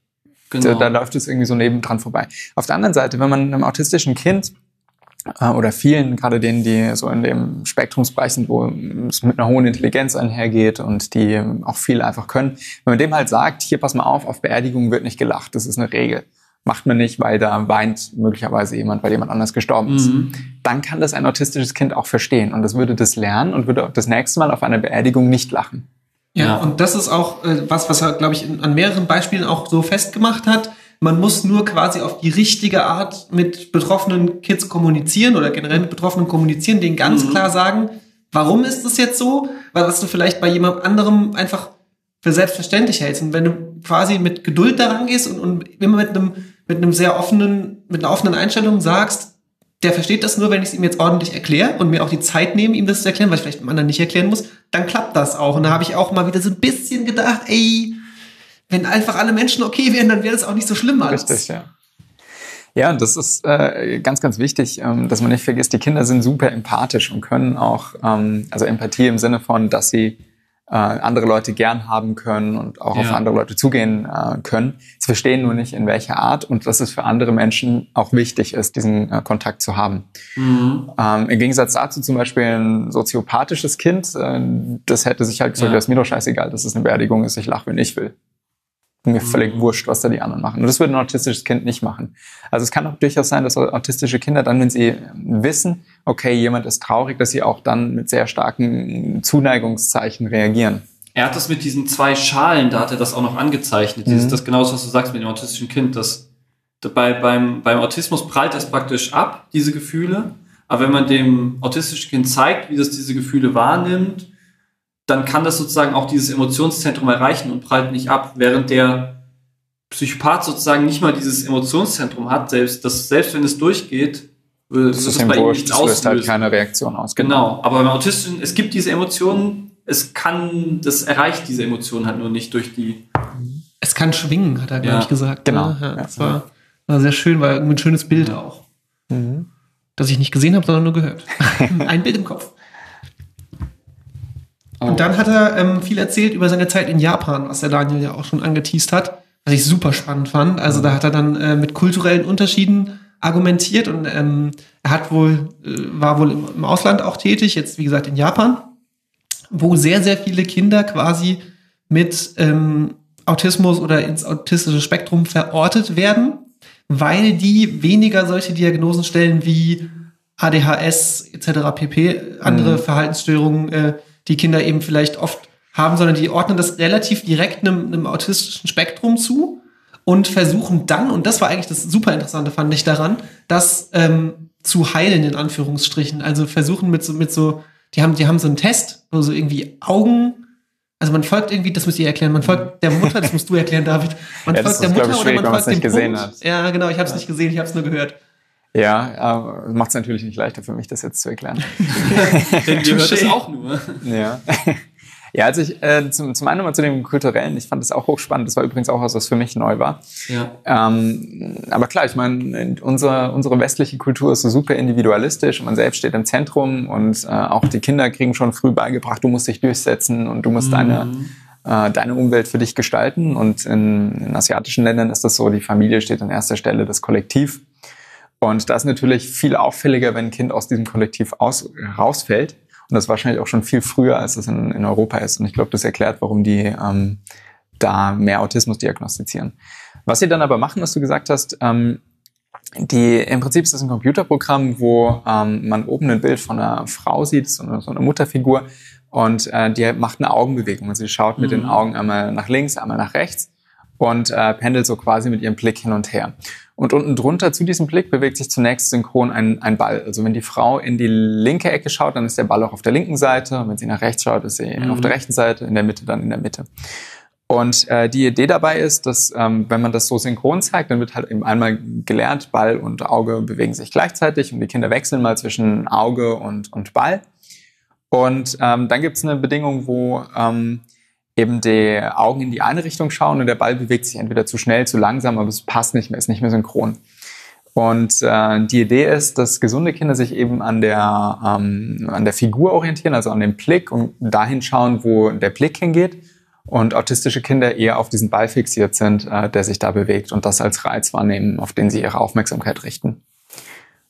Genau. Da, da läuft es irgendwie so nebendran vorbei. Auf der anderen Seite, wenn man einem autistischen Kind äh, oder vielen, gerade denen, die so in dem Spektrumsbereich sind, wo es mit einer hohen Intelligenz einhergeht und die auch viel einfach können. Wenn man dem halt sagt, hier pass mal auf, auf Beerdigungen wird nicht gelacht, das ist eine Regel. Macht man nicht, weil da weint möglicherweise jemand, weil jemand anders gestorben ist. Mhm. Dann kann das ein autistisches Kind auch verstehen und das würde das lernen und würde das nächste Mal auf einer Beerdigung nicht lachen. Ja, ja. Und das ist auch äh, was, was er, glaube ich, in, an mehreren Beispielen auch so festgemacht hat. Man muss nur quasi auf die richtige Art mit betroffenen Kids kommunizieren oder generell mit Betroffenen kommunizieren, denen ganz mhm. klar sagen, warum ist das jetzt so? Weil was du vielleicht bei jemand anderem einfach für selbstverständlich hältst. Und wenn du quasi mit Geduld daran gehst und, und immer mit einem, mit einem sehr offenen, mit einer offenen Einstellung sagst, der versteht das nur, wenn ich es ihm jetzt ordentlich erkläre und mir auch die Zeit nehme, ihm das zu erklären, weil ich vielleicht dem anderen nicht erklären muss, dann klappt das auch. Und da habe ich auch mal wieder so ein bisschen gedacht, ey, wenn einfach alle Menschen okay wären, dann wäre das auch nicht so schlimm alles. Richtig, ja. Ja, und das ist äh, ganz, ganz wichtig, ähm, dass man nicht vergisst, die Kinder sind super empathisch und können auch, ähm, also Empathie im Sinne von, dass sie äh, andere Leute gern haben können und auch ja. auf andere Leute zugehen äh, können. Sie verstehen nur nicht, in welcher Art und dass es für andere Menschen auch wichtig ist, diesen äh, Kontakt zu haben. Mhm. Ähm, im Gegensatz dazu zum Beispiel ein soziopathisches Kind, äh, das hätte sich halt gesagt, ja. das ist mir doch scheißegal, dass es eine Beerdigung ist, ich lache, wenn ich will. Mir völlig wurscht, was da die anderen machen. Und das würde ein autistisches Kind nicht machen. Also es kann auch durchaus sein, dass autistische Kinder dann, wenn sie wissen, okay, jemand ist traurig, dass sie auch dann mit sehr starken Zuneigungszeichen reagieren. Er hat das mit diesen zwei Schalen, da hat er das auch noch angezeichnet. Mhm. Das ist das genau das, was du sagst mit dem autistischen Kind. Das, bei, beim, beim Autismus prallt das praktisch ab, diese Gefühle. Aber wenn man dem autistischen Kind zeigt, wie das diese Gefühle wahrnimmt, dann kann das sozusagen auch dieses Emotionszentrum erreichen und prallt nicht ab, während der Psychopath sozusagen nicht mal dieses Emotionszentrum hat, selbst, dass, selbst wenn es durchgeht, wird es bei ihm nicht auslösen. Das löst halt keine Reaktion aus. Genau, aber beim Autistischen, es gibt diese Emotionen, es kann, das erreicht diese Emotionen halt nur nicht durch die... Es kann schwingen, hat er, glaube ich, gesagt. Genau. Ja, das war, war sehr schön, war irgendwie ein schönes Bild auch. Mhm. Das ich nicht gesehen habe, sondern nur gehört. Ein Bild im Kopf. Und dann hat er ähm, viel erzählt über seine Zeit in Japan, was der Daniel ja auch schon angeteast hat, was ich super spannend fand. Also da hat er dann äh, mit kulturellen Unterschieden argumentiert und ähm, er hat wohl, äh, war wohl im Ausland auch tätig, jetzt wie gesagt in Japan, wo sehr, sehr viele Kinder quasi mit ähm, Autismus oder ins autistische Spektrum verortet werden, weil die weniger solche Diagnosen stellen wie A D H S et cetera pp., andere mhm. Verhaltensstörungen, äh, die Kinder eben vielleicht oft haben, sondern die ordnen das relativ direkt einem, einem autistischen Spektrum zu und versuchen dann, und das war eigentlich das super Interessante, fand ich daran, das ähm, zu heilen, in Anführungsstrichen. Also versuchen mit so, mit so, die haben, die haben so einen Test, wo so irgendwie Augen, also man folgt irgendwie, das müsst ihr erklären, man folgt der Mutter, das musst du erklären, David, man ja, folgt der Mutter oder man folgt dem gesehen Punkt. Hat. Ja, genau, ich habe es ja. nicht gesehen, ich habe es nur gehört. Ja, macht es natürlich nicht leichter für mich, das jetzt zu erklären. Denn ihr hört es auch nur. Ja, ja also ich, äh, zum, zum einen nochmal zu dem Kulturellen, ich fand das auch hochspannend, das war übrigens auch was, was für mich neu war. Ja. Ähm, aber klar, ich meine, unsere, unsere westliche Kultur ist so super individualistisch und man selbst steht im Zentrum und äh, auch die Kinder kriegen schon früh beigebracht, du musst dich durchsetzen und du musst mhm. deine... deine Umwelt für dich gestalten und in, in asiatischen Ländern ist das so, die Familie steht an erster Stelle, das Kollektiv Und da ist natürlich viel auffälliger, wenn ein Kind aus diesem Kollektiv aus, rausfällt. Und das wahrscheinlich auch schon viel früher, als das in, in Europa ist. Und ich glaube, das erklärt, warum die ähm, da mehr Autismus diagnostizieren. Was sie dann aber machen, was du gesagt hast, ähm, die, im Prinzip ist das ein Computerprogramm, wo ähm, man oben ein Bild von einer Frau sieht, so eine, so eine Mutterfigur, und äh, die macht eine Augenbewegung. Und sie schaut mit mhm. den Augen einmal nach links, einmal nach rechts und äh, pendelt so quasi mit ihrem Blick hin und her. Und unten drunter zu diesem Blick bewegt sich zunächst synchron ein, ein Ball. Also wenn die Frau in die linke Ecke schaut, dann ist der Ball auch auf der linken Seite. Und wenn sie nach rechts schaut, ist sie mhm. auf der rechten Seite, in der Mitte dann in der Mitte. Und äh, die Idee dabei ist, dass ähm, wenn man das so synchron zeigt, dann wird halt eben einmal gelernt, Ball und Auge bewegen sich gleichzeitig. Und die Kinder wechseln mal zwischen Auge und, und Ball. Und ähm, dann gibt es eine Bedingung, wo ähm, eben die Augen in die eine Richtung schauen und der Ball bewegt sich entweder zu schnell, zu langsam, aber es passt nicht mehr, ist nicht mehr synchron. Und äh, die Idee ist, dass gesunde Kinder sich eben an der, ähm, an der Figur orientieren, also an dem Blick, und dahin schauen, wo der Blick hingeht, und autistische Kinder eher auf diesen Ball fixiert sind, äh, der sich da bewegt, und das als Reiz wahrnehmen, auf den sie ihre Aufmerksamkeit richten.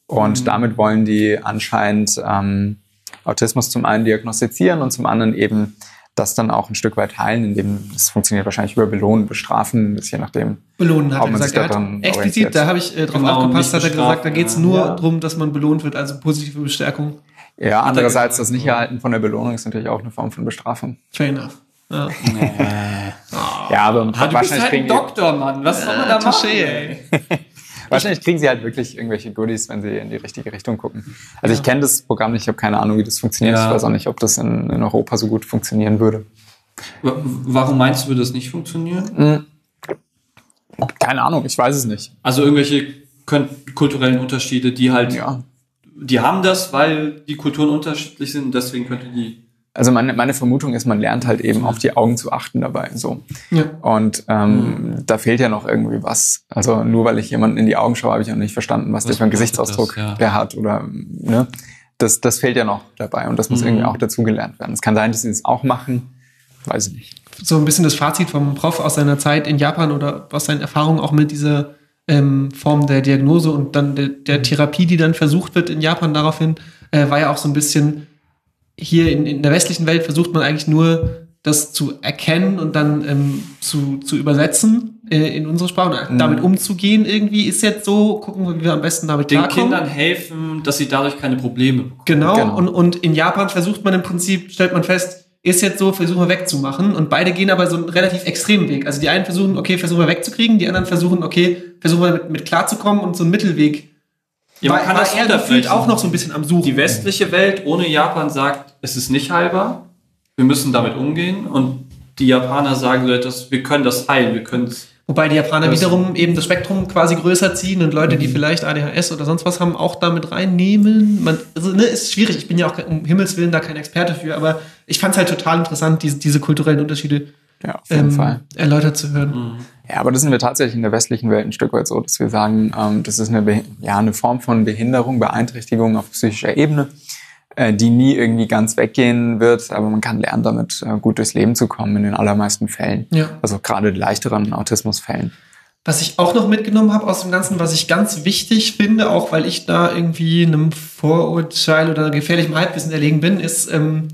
Und mhm. damit wollen die anscheinend ähm, Autismus zum einen diagnostizieren und zum anderen eben das dann auch ein Stück weit heilen, indem es funktioniert wahrscheinlich über Belohnen, Bestrafen, bis je nachdem. Belohnen hat er gesagt, er hat explizit, orientiert. Da habe ich äh, drauf genau, aufgepasst, hat er gesagt, da geht es nur ja. darum, dass man belohnt wird, also positive Bestärkung. Ja, hat andererseits das Nicht-Erhalten von der Belohnung ist natürlich auch eine Form von Bestrafung. Trainer. Ja, ja, aber ah, du bist halt ein Doktor, Mann, was soll man da machen? Ey. Wahrscheinlich kriegen sie halt wirklich irgendwelche Goodies, wenn sie in die richtige Richtung gucken. Also ja. ich kenne das Programm nicht, ich habe keine Ahnung, wie das funktioniert. Ja. Ich weiß auch nicht, ob das in, in Europa so gut funktionieren würde. Warum meinst du, würde das nicht funktionieren? Hm. Keine Ahnung, ich weiß es nicht. Also irgendwelche kulturellen Unterschiede, die halt, ja. die haben das, weil die Kulturen unterschiedlich sind, deswegen könnte die... Also meine, meine Vermutung ist, man lernt halt eben auf die Augen zu achten dabei. So. Ja. Und ähm, mhm. da fehlt ja noch irgendwie was. Also nur weil ich jemanden in die Augen schaue, habe ich auch nicht verstanden, was, was der für einen Gesichtsausdruck das, ja. der hat. Oder, ne? das, das fehlt ja noch dabei und das muss mhm. irgendwie auch dazugelernt werden. Es kann sein, dass sie das auch machen, weiß ich nicht. So ein bisschen das Fazit vom Prof aus seiner Zeit in Japan oder aus seinen Erfahrungen auch mit dieser ähm, Form der Diagnose und dann der, der Therapie, die dann versucht wird in Japan daraufhin, äh, war ja auch so ein bisschen... Hier in, in der westlichen Welt versucht man eigentlich nur, das zu erkennen und dann ähm, zu, zu übersetzen äh, in unsere Sprache. Und damit umzugehen irgendwie ist jetzt so, gucken wir, wie wir am besten damit den klarkommen. Den Kindern helfen, dass sie dadurch keine Probleme bekommen. Genau, genau. Und, und in Japan versucht man im Prinzip, stellt man fest, ist jetzt so, versuchen wir wegzumachen. Und beide gehen aber so einen relativ extremen Weg. Also die einen versuchen, okay, versuchen wir wegzukriegen, die anderen versuchen, okay, versuchen wir mit, mit klarzukommen und so einen Mittelweg. Ja, man kann das unterfüllt auch noch so ein bisschen am Suchen. Die westliche Welt ohne Japan sagt, es ist nicht heilbar, wir müssen damit umgehen, und die Japaner sagen so etwas, wir können das heilen, wir können es. Wobei die Japaner lösen. Wiederum eben das Spektrum quasi größer ziehen und Leute, die vielleicht A D H S oder sonst was haben, auch damit reinnehmen. Man, also, ne, ist schwierig, ich bin ja auch um Himmels Willen da kein Experte für, aber ich fand es halt total interessant, diese, diese kulturellen Unterschiede ja, auf jeden ähm, Fall. erläutert zu hören. Mhm. Ja, aber das sind wir tatsächlich in der westlichen Welt ein Stück weit so, dass wir sagen, ähm, das ist eine, Be- ja, eine Form von Behinderung, Beeinträchtigung auf psychischer Ebene, äh, die nie irgendwie ganz weggehen wird, aber man kann lernen, damit äh, gut durchs Leben zu kommen in den allermeisten Fällen. Ja. Also gerade leichteren Autismusfällen. Was ich auch noch mitgenommen habe aus dem Ganzen, was ich ganz wichtig finde, auch weil ich da irgendwie einem Vorurteil oder gefährlichem Halbwissen erlegen bin, ist... Ähm,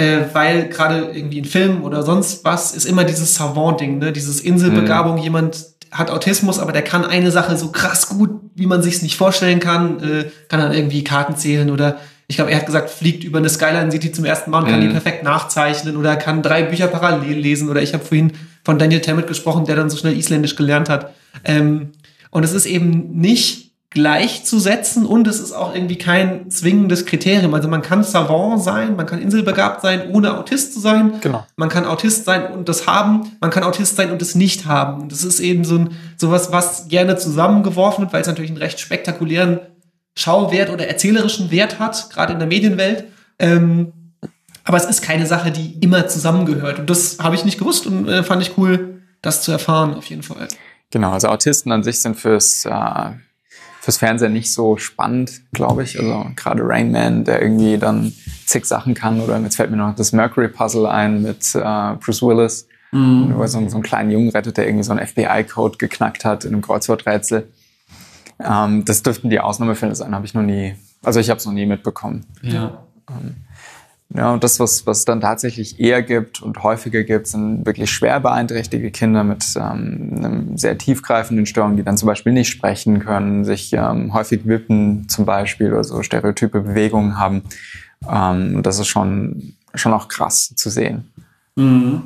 Äh, weil gerade irgendwie in Filmen oder sonst was ist immer dieses Savant-Ding, ne? Dieses Inselbegabung, mhm. jemand hat Autismus, aber der kann eine Sache so krass gut, wie man sich's nicht vorstellen kann, äh, kann dann irgendwie Karten zählen oder ich glaube, er hat gesagt, fliegt über eine Skyline, sieht die zum ersten Mal und mhm. kann die perfekt nachzeichnen oder kann drei Bücher parallel lesen oder ich habe vorhin von Daniel Tammet gesprochen, der dann so schnell Isländisch gelernt hat. Ähm, und es ist eben nicht gleichzusetzen und es ist auch irgendwie kein zwingendes Kriterium. Also man kann Savant sein, man kann inselbegabt sein, ohne Autist zu sein. Genau. Man kann Autist sein und das haben, man kann Autist sein und das nicht haben. Und das ist eben so ein sowas, was gerne zusammengeworfen wird, weil es natürlich einen recht spektakulären Schauwert oder erzählerischen Wert hat, gerade in der Medienwelt. Ähm, aber es ist keine Sache, die immer zusammengehört. Und das habe ich nicht gewusst und äh, fand ich cool, das zu erfahren auf jeden Fall. Genau, also Autisten an sich sind fürs... Äh fürs Fernsehen nicht so spannend, glaube ich. Also gerade Rain Man, der irgendwie dann zig Sachen kann. Oder jetzt fällt mir noch das Mercury Puzzle ein mit äh, Bruce Willis. Mhm. Wo er so, so einen kleinen Jungen rettet, der irgendwie so einen F B I-Code geknackt hat in einem Kreuzworträtsel. Ähm, das dürften die Ausnahmefälle sein, habe ich noch nie, also ich habe es noch nie mitbekommen. Ja. Ähm, ja, und das, was was dann tatsächlich eher gibt und häufiger gibt, sind wirklich schwer beeinträchtigte Kinder mit ähm, einem sehr tiefgreifenden Störung, die dann zum Beispiel nicht sprechen können, sich ähm, häufig wippen zum Beispiel oder so stereotype Bewegungen haben. Ähm, das ist schon, schon auch krass zu sehen. Mhm.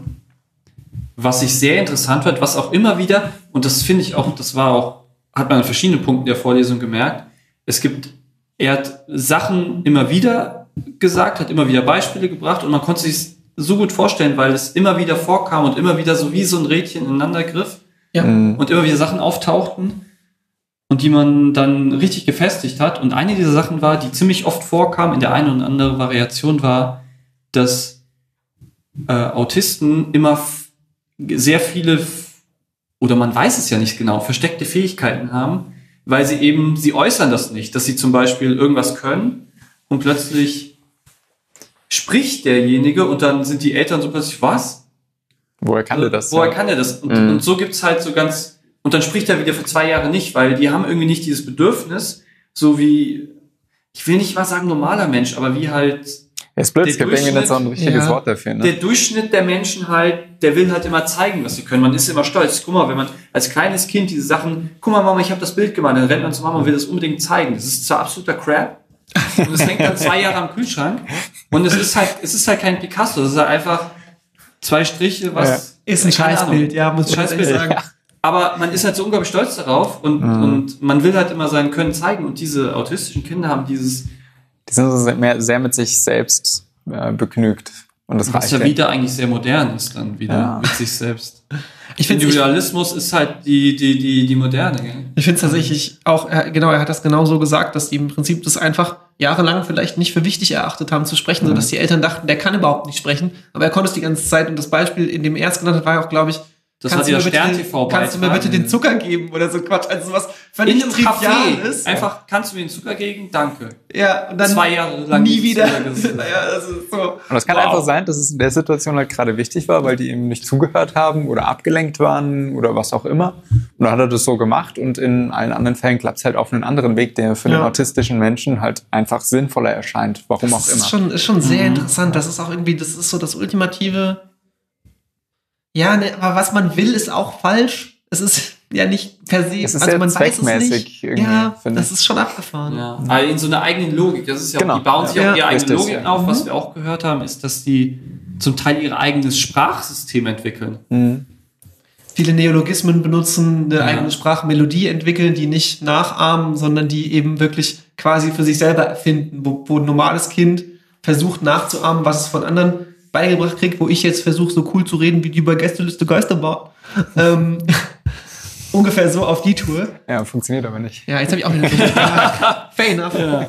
Was ich sehr interessant fand, was auch immer wieder, und das finde ich auch, das war auch, hat man an verschiedenen Punkten der Vorlesung gemerkt, es gibt, er hat Sachen immer wieder gesagt, hat immer wieder Beispiele gebracht und man konnte sich so gut vorstellen, weil es immer wieder vorkam und immer wieder so wie so ein Rädchen ineinander griff, ja, und immer wieder Sachen auftauchten und die man dann richtig gefestigt hat. Und eine dieser Sachen war, die ziemlich oft vorkam in der einen oder anderen Variation, war, dass äh, Autisten immer sehr viele, oder man weiß es ja nicht genau, versteckte Fähigkeiten haben, weil sie eben, sie äußern das nicht, dass sie zum Beispiel irgendwas können. Und plötzlich spricht derjenige und dann sind die Eltern so plötzlich, was? Woher kann der das? Woher ja. kann der das? Und, mm. und so gibt es halt so ganz, und dann spricht er wieder für zwei Jahre nicht, weil die haben irgendwie nicht dieses Bedürfnis, so wie, ich will nicht mal sagen normaler Mensch, aber wie halt ja, ist blöd, der, Durchschnitt, so ein richtiges ja, Wort dafür, ne? Der Durchschnitt der Menschen halt, der will halt immer zeigen, was sie können. Man ist immer stolz. Guck mal, wenn man als kleines Kind diese Sachen, guck mal Mama, ich habe das Bild gemacht, dann rennt man zu Mama und will das unbedingt zeigen. Das ist zwar absoluter Crap, und es hängt dann zwei Jahre am Kühlschrank und es ist halt, es ist halt kein Picasso, es ist halt einfach zwei Striche, was... Ja. Ist ein Scheißbild, ja, muss ich Scheißbild sagen. Ja. Aber man ist halt so unglaublich stolz darauf und, mhm. und man will halt immer sein Können zeigen und diese autistischen Kinder haben dieses... Die sind so sehr, sehr mit sich selbst äh, begnügt. Und das was ja denn. wieder eigentlich sehr modern ist dann wieder, ja. mit sich selbst. Ich Individualismus ich, ist halt die, die, die, die Moderne. Gell? Ich finde es tatsächlich auch, genau, er hat das genau so gesagt, dass die im Prinzip das einfach jahrelang vielleicht nicht für wichtig erachtet haben zu sprechen, mhm. sodass die Eltern dachten, der kann überhaupt nicht sprechen, aber er konnte es die ganze Zeit und das Beispiel, in dem er es genannt hat, war ja auch, glaube ich, das kannst, du mir, den, kannst du mir bitte den Zucker geben oder so Quatsch, also sowas völlig trivial ist. Einfach, kannst du mir den Zucker geben? Danke. Ja, und dann zwei Jahre lang nie wieder. Naja, also so. Und das kann wow. einfach sein, dass es in der Situation halt gerade wichtig war, weil die ihm nicht zugehört haben oder abgelenkt waren oder was auch immer. Und dann hat er das so gemacht und in allen anderen Fällen klappt es halt auf einen anderen Weg, der für ja. den autistischen Menschen halt einfach sinnvoller erscheint, warum das auch ist immer. Schon, ist schon sehr mhm. interessant. Das ist auch irgendwie, das ist so das ultimative... Ja, ne, aber was man will, ist auch falsch. Es ist ja nicht per se, es ist also man zweckmäßig weiß es nicht. Irgendwie, ja, das ich. ist schon abgefahren. Ja. Aber in so einer eigenen Logik. Das ist ja genau. auch, die bauen sich ja. auch ihre ja. eigene Logik ja. auf. Mhm. Was wir auch gehört haben, ist, dass die zum Teil ihr eigenes Sprachsystem entwickeln. Mhm. Viele Neologismen benutzen, eine ja. eigene Sprachmelodie entwickeln, die nicht nachahmen, sondern die eben wirklich quasi für sich selber erfinden, wo, wo ein normales Kind versucht nachzuahmen, was es von anderen beigebracht kriegt, wo ich jetzt versuche, so cool zu reden wie die über Gästeliste Geisterbahn. Ähm, ungefähr so auf die Tour. Ja, funktioniert aber nicht. Ja, jetzt habe ich auch wieder so gesagt. Fair enough. Ja.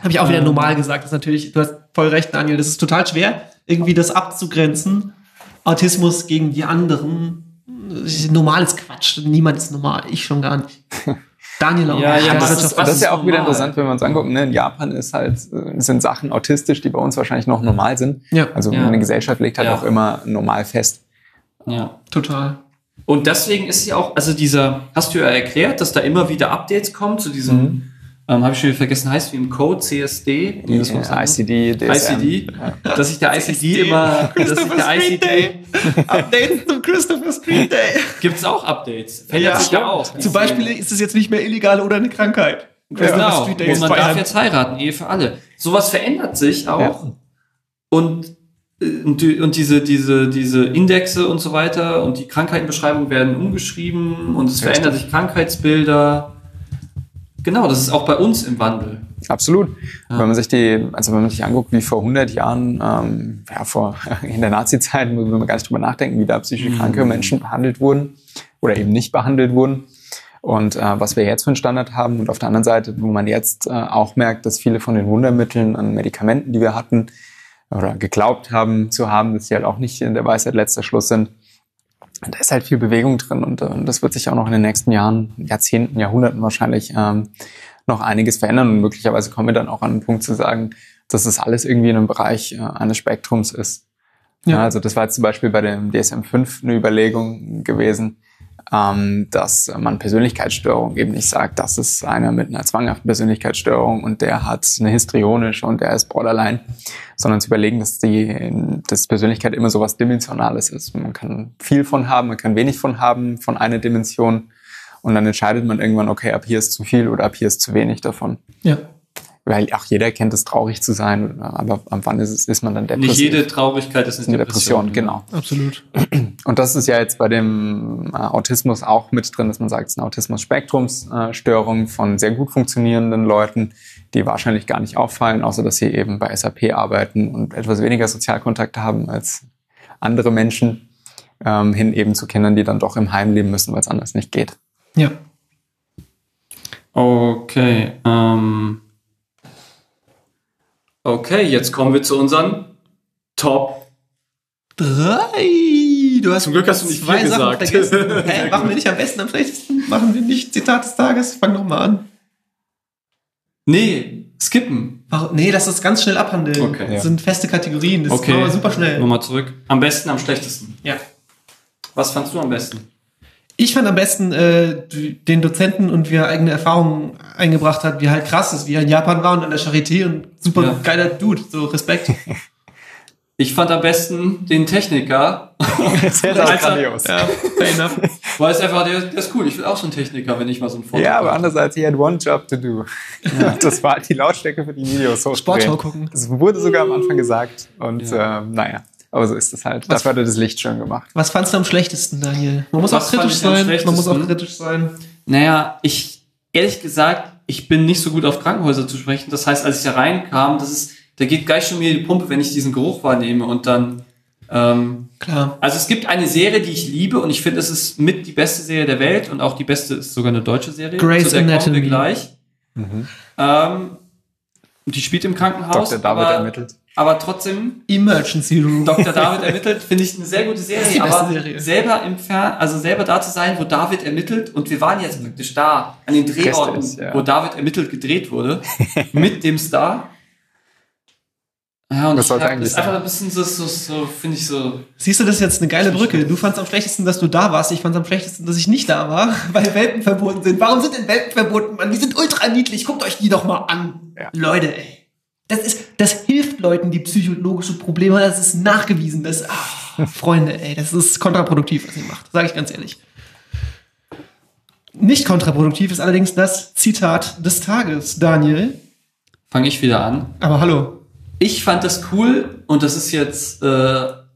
Habe ich auch wieder ähm. normal gesagt. Das ist natürlich, du hast voll recht, Daniel. Das ist total schwer, irgendwie das abzugrenzen. Autismus gegen die anderen. Normales Quatsch. Niemand ist normal. Ich schon gar nicht. Daniel auch. Ja, ja, das, das, ist, das ist ja auch normal. Wieder interessant, wenn man uns anguckt. Ne? In Japan ist halt, sind Sachen autistisch, die bei uns wahrscheinlich noch normal sind. Ja. Also ja. eine Gesellschaft legt halt ja. auch immer normal fest. Ja, total. Und deswegen ist ja auch, also dieser, hast du ja erklärt, dass da immer wieder Updates kommen zu diesem, mhm. ähm, habe ich schon vergessen, heißt wie im Code, C S D? Nee, das ja, I C D, D S M. I C D, ja. Dass sich der I C D immer, dass sich der I C D... Updates zum Christopher Street Day. Gibt's auch Updates? Verändert sich ja auch. Zum Beispiel ist es jetzt nicht mehr illegal oder eine Krankheit. Genau. Und man darf jetzt heiraten, Ehe für alle. Sowas verändert sich auch. Ja. Und, und, und diese, diese, diese Indexe und so weiter und die Krankheitenbeschreibungen werden umgeschrieben und es verändern sich Krankheitsbilder. Genau, das ist auch bei uns im Wandel. Absolut. Ja. Wenn man sich die, also wenn man sich anguckt, wie vor hundert Jahren, ähm, ja, vor, in der Nazi-Zeit, will man gar nicht drüber nachdenken, wie da psychisch kranke mhm. Menschen behandelt wurden oder eben nicht behandelt wurden. Und äh, was wir jetzt für einen Standard haben und auf der anderen Seite, wo man jetzt äh, auch merkt, dass viele von den Wundermitteln an Medikamenten, die wir hatten oder geglaubt haben zu haben, dass die halt auch nicht in der Weisheit letzter Schluss sind. Und da ist halt viel Bewegung drin und, und das wird sich auch noch in den nächsten Jahren, Jahrzehnten, Jahrhunderten wahrscheinlich ähm, noch einiges verändern und möglicherweise kommen wir dann auch an den Punkt zu sagen, dass das alles irgendwie in einem Bereich äh, eines Spektrums ist. Ja. Ja, also das war jetzt zum Beispiel bei dem D S M fünf eine Überlegung gewesen, ähm, dass man Persönlichkeitsstörung eben nicht sagt, das ist einer mit einer zwanghaften Persönlichkeitsstörung und der hat eine histrionische und der ist borderline, sondern zu überlegen, dass die dass Persönlichkeit immer so was Dimensionales ist. Man kann viel von haben, man kann wenig von haben, von einer Dimension, und dann entscheidet man irgendwann, okay, ab hier ist zu viel oder ab hier ist zu wenig davon. Ja. Weil auch jeder kennt es, traurig zu sein, aber am wann ist, es, ist man dann depressiv? Nicht jede Traurigkeit ist eine Depression. Depression, genau. Absolut. Und das ist ja jetzt bei dem Autismus auch mit drin, dass man sagt, es ist eine Autismus-Spektrumsstörung von sehr gut funktionierenden Leuten, die wahrscheinlich gar nicht auffallen, außer dass sie eben bei S A P arbeiten und etwas weniger Sozialkontakte haben als andere Menschen, ähm, hin eben zu Kindern, die dann doch im Heim leben müssen, weil es anders nicht geht. Ja. Okay, ähm... Okay, jetzt kommen wir zu unseren Top drei. Du hast Zum Glück hast du nicht zwei vier Sachen gesagt. vergessen. Hey, machen wir nicht am besten, am schlechtesten. Machen wir nicht Zitat des Tages. Fang doch mal an. Nee, skippen. Warum? Nee, lass das ganz schnell abhandeln. Okay, das ja. sind feste Kategorien. Das okay. ist super schnell. Nochmal zurück. Am besten, am schlechtesten. Ja. Was fandst du am besten? Ich fand am besten äh, den Dozenten und wie er eigene Erfahrungen eingebracht hat, wie halt krass ist, wie er in Japan war und an der Charité und super ja. geiler Dude, so Respekt. Ich fand am besten den Techniker. Sehr grandios. Ja, fair enough. Weil es einfach, der, der ist cool, ich will auch so einen Techniker, wenn ich mal so einen Vortrag Ja, aber hatte. anders als he had one job to do. Ja. Das war die Lautstärke für die Videos. Sportschau gucken. Das wurde sogar am Anfang gesagt und ja. ähm, naja. Aber so ist das halt. Dafür hat er das Licht schön gemacht. Was fandst du am schlechtesten, Daniel? Man muss auch kritisch sein. Man muss auch kritisch sein. Naja, ich, ehrlich gesagt, ich bin nicht so gut auf Krankenhäuser zu sprechen. Das heißt, als ich da reinkam, das ist, da geht gleich schon mir die Pumpe, wenn ich diesen Geruch wahrnehme und dann, ähm, klar. Also es gibt eine Serie, die ich liebe und ich finde, es ist mit die beste Serie der Welt und auch die beste ist sogar eine deutsche Serie. Grey's Anatomy. Gleich. Mhm. Ähm, die spielt im Krankenhaus. Doktor David ermittelt. Aber trotzdem... Emergency Room. Doktor David ermittelt, finde ich eine sehr gute Serie. Das ist die beste aber Serie. Selber im Fern, also selber da zu sein, wo David ermittelt, und wir waren jetzt praktisch da, an den Drehorten, ist, ja. wo David ermittelt gedreht wurde, mit dem Star. Ja, und das sollte eigentlich sein. Einfach ein bisschen so, so, so finde ich so... Siehst du, das ist jetzt eine geile Brücke. Du fandst am schlechtesten, dass du da warst. Ich fand es am schlechtesten, dass ich nicht da war, weil Welpen verboten sind. Warum sind denn Welpen verboten, Mann? Die sind ultra niedlich. Guckt euch die doch mal an. Ja. Leute, ey. Das ist, das hilft Leuten, die psychologische Probleme haben. Das ist nachgewiesen. Das, ach, Freunde, ey, das ist kontraproduktiv, was ihr macht. Sage ich ganz ehrlich. Nicht kontraproduktiv ist allerdings das Zitat des Tages, Daniel. Fange ich wieder an. Aber hallo. Ich fand das cool und das ist jetzt, äh, das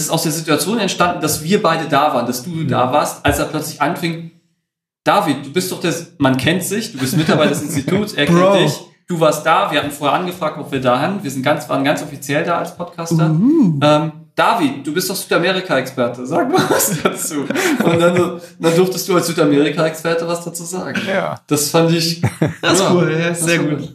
ist aus der Situation entstanden, dass wir beide da waren, dass du mhm. da warst, als er plötzlich anfing. David, du bist doch der, man kennt sich, du bist Mitarbeiter des Instituts, er Bro. kennt dich. Du warst da, wir hatten vorher angefragt, ob wir da haben. Wir sind ganz, waren ganz offiziell da als Podcaster. Uh-huh. Ähm, David, du bist doch Südamerika-Experte, sag mal was dazu. Und dann, dann durftest du als Südamerika-Experte was dazu sagen. Ja. Das fand ich... Das ist ja, cool, ja, sehr gut. gut.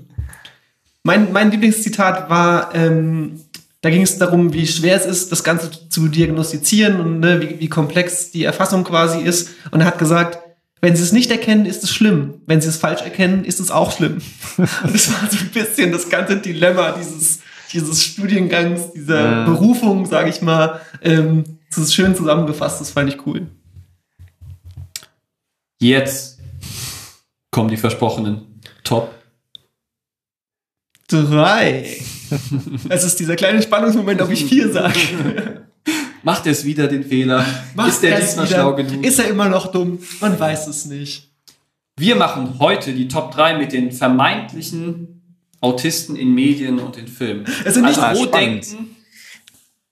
Mein, mein Lieblingszitat war, ähm, da ging es darum, wie schwer es ist, das Ganze zu diagnostizieren und ne, wie, wie komplex die Erfassung quasi ist. Und er hat gesagt... Wenn sie es nicht erkennen, ist es schlimm. Wenn sie es falsch erkennen, ist es auch schlimm. Und das war so ein bisschen das ganze Dilemma dieses, dieses Studiengangs, dieser äh. Berufung, sage ich mal. Ähm, das ist schön zusammengefasst, das fand ich cool. Jetzt kommen die versprochenen Top drei. Es ist dieser kleine Spannungsmoment, ob ich vier sage. Macht er es wieder, den Fehler? Macht ist er diesmal schlau genug? Ist er immer noch dumm? Man weiß es nicht. Wir machen heute die Top drei mit den vermeintlichen Autisten in Medien und in Filmen. Es sind also nicht wo spannend. denken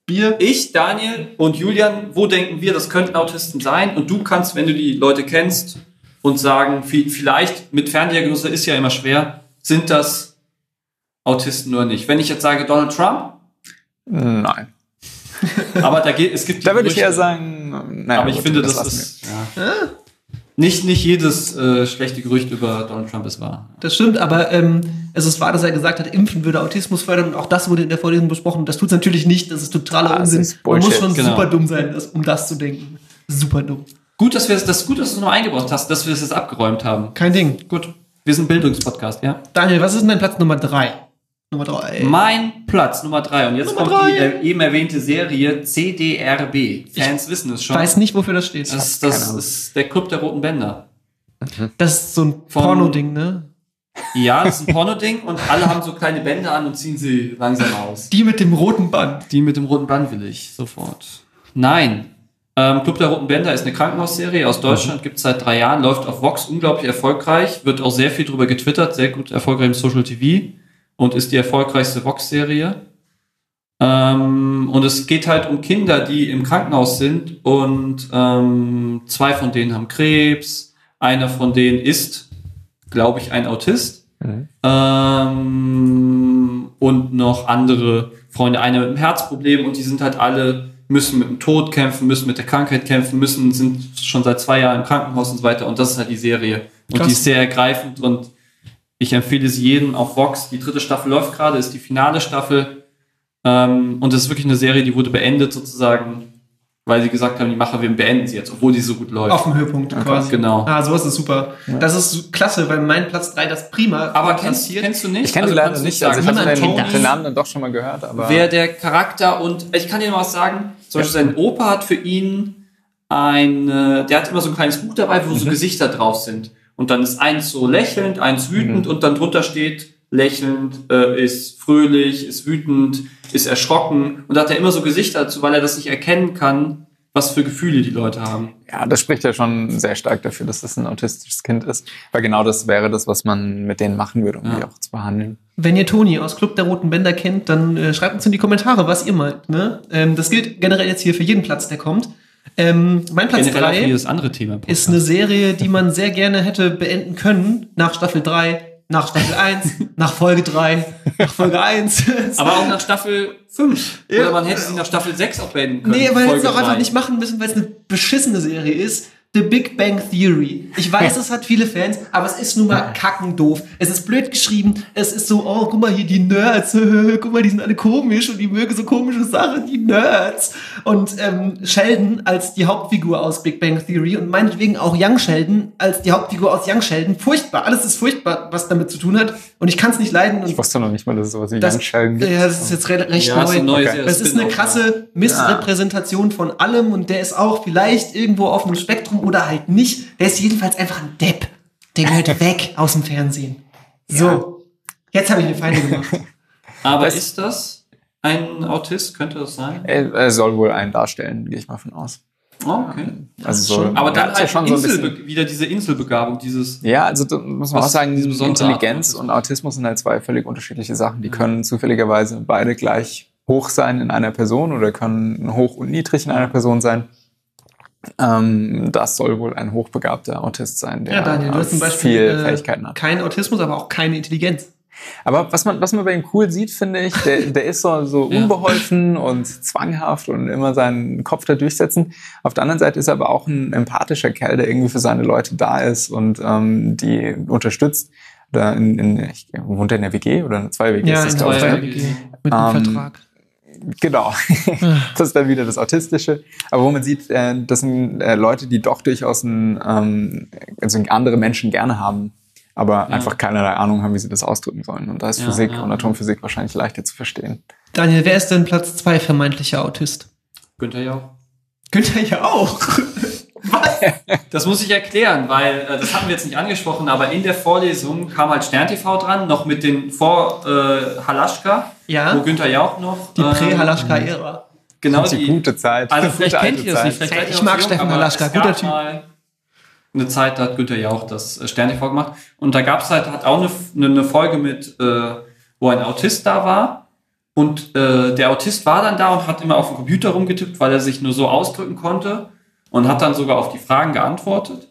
wir, ich, Daniel und Julian, wo denken wir, das könnten Autisten sein? Und du kannst, wenn du die Leute kennst, uns sagen, vielleicht mit Ferndiagnose ist ja immer schwer, sind das Autisten oder nicht? Wenn ich jetzt sage Donald Trump? Nein. Aber da geht, es gibt da würde ich eher sagen, naja, aber ich gut, finde, das, das ist ja. nicht, nicht jedes äh, schlechte Gerücht über Donald Trump ist wahr. Das stimmt, aber ähm, es ist wahr, dass er gesagt hat, Impfen würde Autismus fördern und auch das wurde in der Vorlesung besprochen. Das tut es natürlich nicht, das ist totaler ah, Unsinn. Ist Man muss schon genau. super dumm sein, das, um das zu denken. Super dumm. Gut, dass wir es das, gut, dass du noch eingebracht hast, dass wir es das jetzt abgeräumt haben. Kein Ding. Gut, wir sind Bildungspodcast, ja. Daniel, was ist denn dein Platz Nummer drei? Nummer drei. Mein Platz, Nummer drei. Und jetzt Nummer kommt drei. Die äh, eben erwähnte Serie C D R B. Fans ich wissen es schon. Ich weiß nicht, wofür das steht. Das, das ist der Club der Roten Bänder. Das ist so ein Von, Porno-Ding, ne? Ja, das ist ein Porno-Ding und alle haben so kleine Bänder an und ziehen sie langsam aus. Die mit dem roten Band. Die mit dem roten Band will ich sofort. Nein. Ähm, Club der Roten Bänder ist eine Krankenhausserie aus Deutschland, mhm. Gibt es seit drei Jahren, läuft auf Vox, unglaublich erfolgreich, wird auch sehr viel drüber getwittert, sehr gut erfolgreich im Social T V und ist die erfolgreichste Vox-Serie. Ähm, und es geht halt um Kinder, die im Krankenhaus sind und ähm, zwei von denen haben Krebs, einer von denen ist, glaube ich, ein Autist, mhm. ähm, und noch andere Freunde, einer mit einem Herzproblem und die sind halt alle müssen mit dem Tod kämpfen, müssen mit der Krankheit kämpfen, müssen, sind schon seit zwei Jahren im Krankenhaus und so weiter. Und das ist halt die Serie. Und Krass. Die ist sehr ergreifend und ich empfehle sie jedem auf Vox. Die dritte Staffel läuft gerade, ist die finale Staffel. Und das ist wirklich eine Serie, die wurde beendet sozusagen, weil sie gesagt haben, die Macher, wir beenden sie jetzt, obwohl die so gut läuft. Auf dem Höhepunkt okay. quasi. Genau. Ah, sowas ist super. Ja. Das ist klasse, weil mein Platz drei das prima Aber kennst, kennst du nicht? Ich kenne sie also leider nicht. Also ich habe den, den Namen dann doch schon mal gehört. Aber wer der Charakter und... Ich kann dir noch was sagen. Zum Beispiel sein Opa hat für ihn ein... Der hat immer so ein kleines Buch dabei, wo mhm. so Gesichter drauf sind. Und dann ist eins so lächelnd, eins wütend mhm. und dann drunter steht... lächelnd, äh, ist fröhlich, ist wütend, ist erschrocken und da hat er immer so Gesichter dazu, weil er das nicht erkennen kann, was für Gefühle die Leute haben. Ja, das spricht ja schon sehr stark dafür, dass das ein autistisches Kind ist, weil genau das wäre das, was man mit denen machen würde, um ja. die auch zu behandeln. Wenn ihr Toni aus Club der Roten Bänder kennt, dann äh, schreibt uns in die Kommentare, was ihr meint. Ne? Ähm, das gilt generell jetzt hier für jeden Platz, der kommt. Ähm, mein Platz drei ist eine Serie, die man sehr gerne hätte beenden können, nach Staffel drei. Nach Staffel eins, nach Folge drei, nach Folge eins. Aber auch nach Staffel fünf. Ja. Oder man hätte sie nach Staffel sechs auch beenden können. Nee, man hätte es auch einfach nicht machen müssen, weil es eine beschissene Serie ist. The Big Bang Theory. Ich weiß, es hat viele Fans, aber es ist nun mal kackendoof. Es ist blöd geschrieben. Es ist so, oh, guck mal hier, die Nerds. Guck mal, die sind alle komisch und die mögen so komische Sachen, die Nerds. Und ähm, Sheldon als die Hauptfigur aus Big Bang Theory und meinetwegen auch Young Sheldon als die Hauptfigur aus Young Sheldon. Furchtbar. Alles ist furchtbar, was damit zu tun hat. Und ich kann es nicht leiden. Und ich wusste noch nicht mal, dass es sowas wie das, Young Sheldon gibt. Ja, das ist jetzt re- recht ja, neu. neu okay. Das ist eine krasse Missrepräsentation von allem und der ist auch vielleicht irgendwo auf dem Spektrum oder halt nicht. Der ist jedenfalls einfach ein Depp. Der gehört weg aus dem Fernsehen. So, ja. Jetzt habe ich mir Feinde gemacht. Aber das ist das ein Autist? Könnte das sein? Er, er soll wohl einen darstellen, gehe ich mal von aus. Okay. Also so, aber dann halt ja schon Insel, so ein bisschen, wieder diese Inselbegabung, dieses... Ja, also da muss man auch sagen, Intelligenz und Autismus sind halt zwei völlig unterschiedliche Sachen. Die können zufälligerweise beide gleich hoch sein in einer Person oder können hoch und niedrig in einer Person sein. Ähm, das soll wohl ein hochbegabter Autist sein, der ja, Daniel, du hast zum Beispiel, viel Fähigkeiten hat. Kein Autismus, aber auch keine Intelligenz. Aber was man, was man bei ihm cool sieht, finde ich, der, der ist so, so ja. unbeholfen und zwanghaft und immer seinen Kopf da durchsetzen. Auf der anderen Seite ist er aber auch ein empathischer Kerl, der irgendwie für seine Leute da ist und ähm, die unterstützt. Oder in, in, ich, wohnt er in der W G oder in zwei W Gs? Ja, das in der W G mit einem ähm, Vertrag. Genau, das ist dann wieder das Autistische. Aber wo man sieht, das sind Leute, die doch durchaus ein, also andere Menschen gerne haben, aber ja. einfach keinerlei Ahnung haben, wie sie das ausdrücken sollen. Und da ist ja, Physik ja. und Atomphysik wahrscheinlich leichter zu verstehen. Daniel, wer ist denn Platz zwei vermeintlicher Autist? Günther Jauch. Günther Jauch? Was? Das muss ich erklären, weil das haben wir jetzt nicht angesprochen, aber in der Vorlesung kam halt Stern T V dran, noch mit den vor äh, Halaschka, ja? wo Günther Jauch noch... Die Prä-Halaschka-Ära. Genau, die, die gute Zeit. Also vielleicht kennt ihr das nicht. Vielleicht vielleicht ich mag jung, Steffen Halaschka, guter Typ. Eine Zeit, da hat Günther Jauch das Stern T V gemacht und da gab es halt hat auch eine, eine Folge mit, äh, wo ein Autist da war. Und äh, der Autist war dann da und hat immer auf dem Computer rumgetippt, weil er sich nur so ausdrücken konnte. Und hat dann sogar auf die Fragen geantwortet.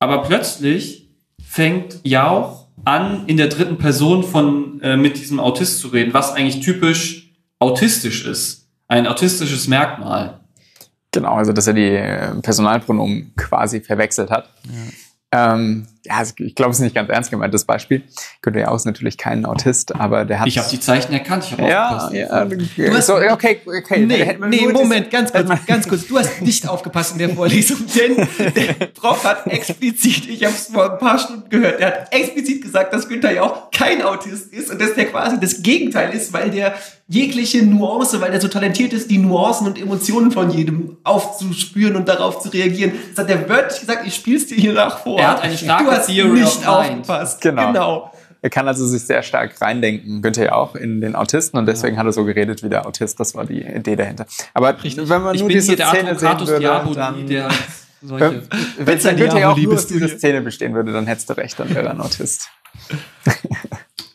Aber plötzlich fängt Jauch an, in der dritten Person von äh, mit diesem Autist zu reden, was eigentlich typisch autistisch ist. Ein autistisches Merkmal. Genau, also dass er die Personalpronomen quasi verwechselt hat. Ja. Ähm, ja, ich glaube, es ist nicht ganz ernst gemeint, das Beispiel. Günther Jauch ist natürlich kein Autist, aber der hat... Ich habe die Zeichen erkannt, ich habe ja, ja, okay. Hast, so, okay, okay. Nee, nee Moment, das, ganz kurz, ganz kurz. Du hast nicht aufgepasst in der Vorlesung, denn der Prof hat explizit, ich habe es vor ein paar Stunden gehört, der hat explizit gesagt, dass Günther Jauch kein Autist ist und dass der quasi das Gegenteil ist, weil der jegliche Nuance, weil der so talentiert ist, die Nuancen und Emotionen von jedem aufzuspüren und darauf zu reagieren. Das hat der wörtlich gesagt, ich spiel's dir hier nach vor. Er hat eine starke Theory of Mind. Du hast nicht aufgepasst. Genau. genau. Er kann also sich sehr stark reindenken, Günther Jauch, in den Autisten. Und deswegen ja. hat er so geredet wie der Autist. Das war die Idee dahinter. Aber Richtig. wenn man ich nur diese Szene sehen würde, Diaboli, dann... Der solche wenn es Günther Jauch nur aus dieser Szene bestehen würde, dann hättest du recht, dann wäre er ein Autist.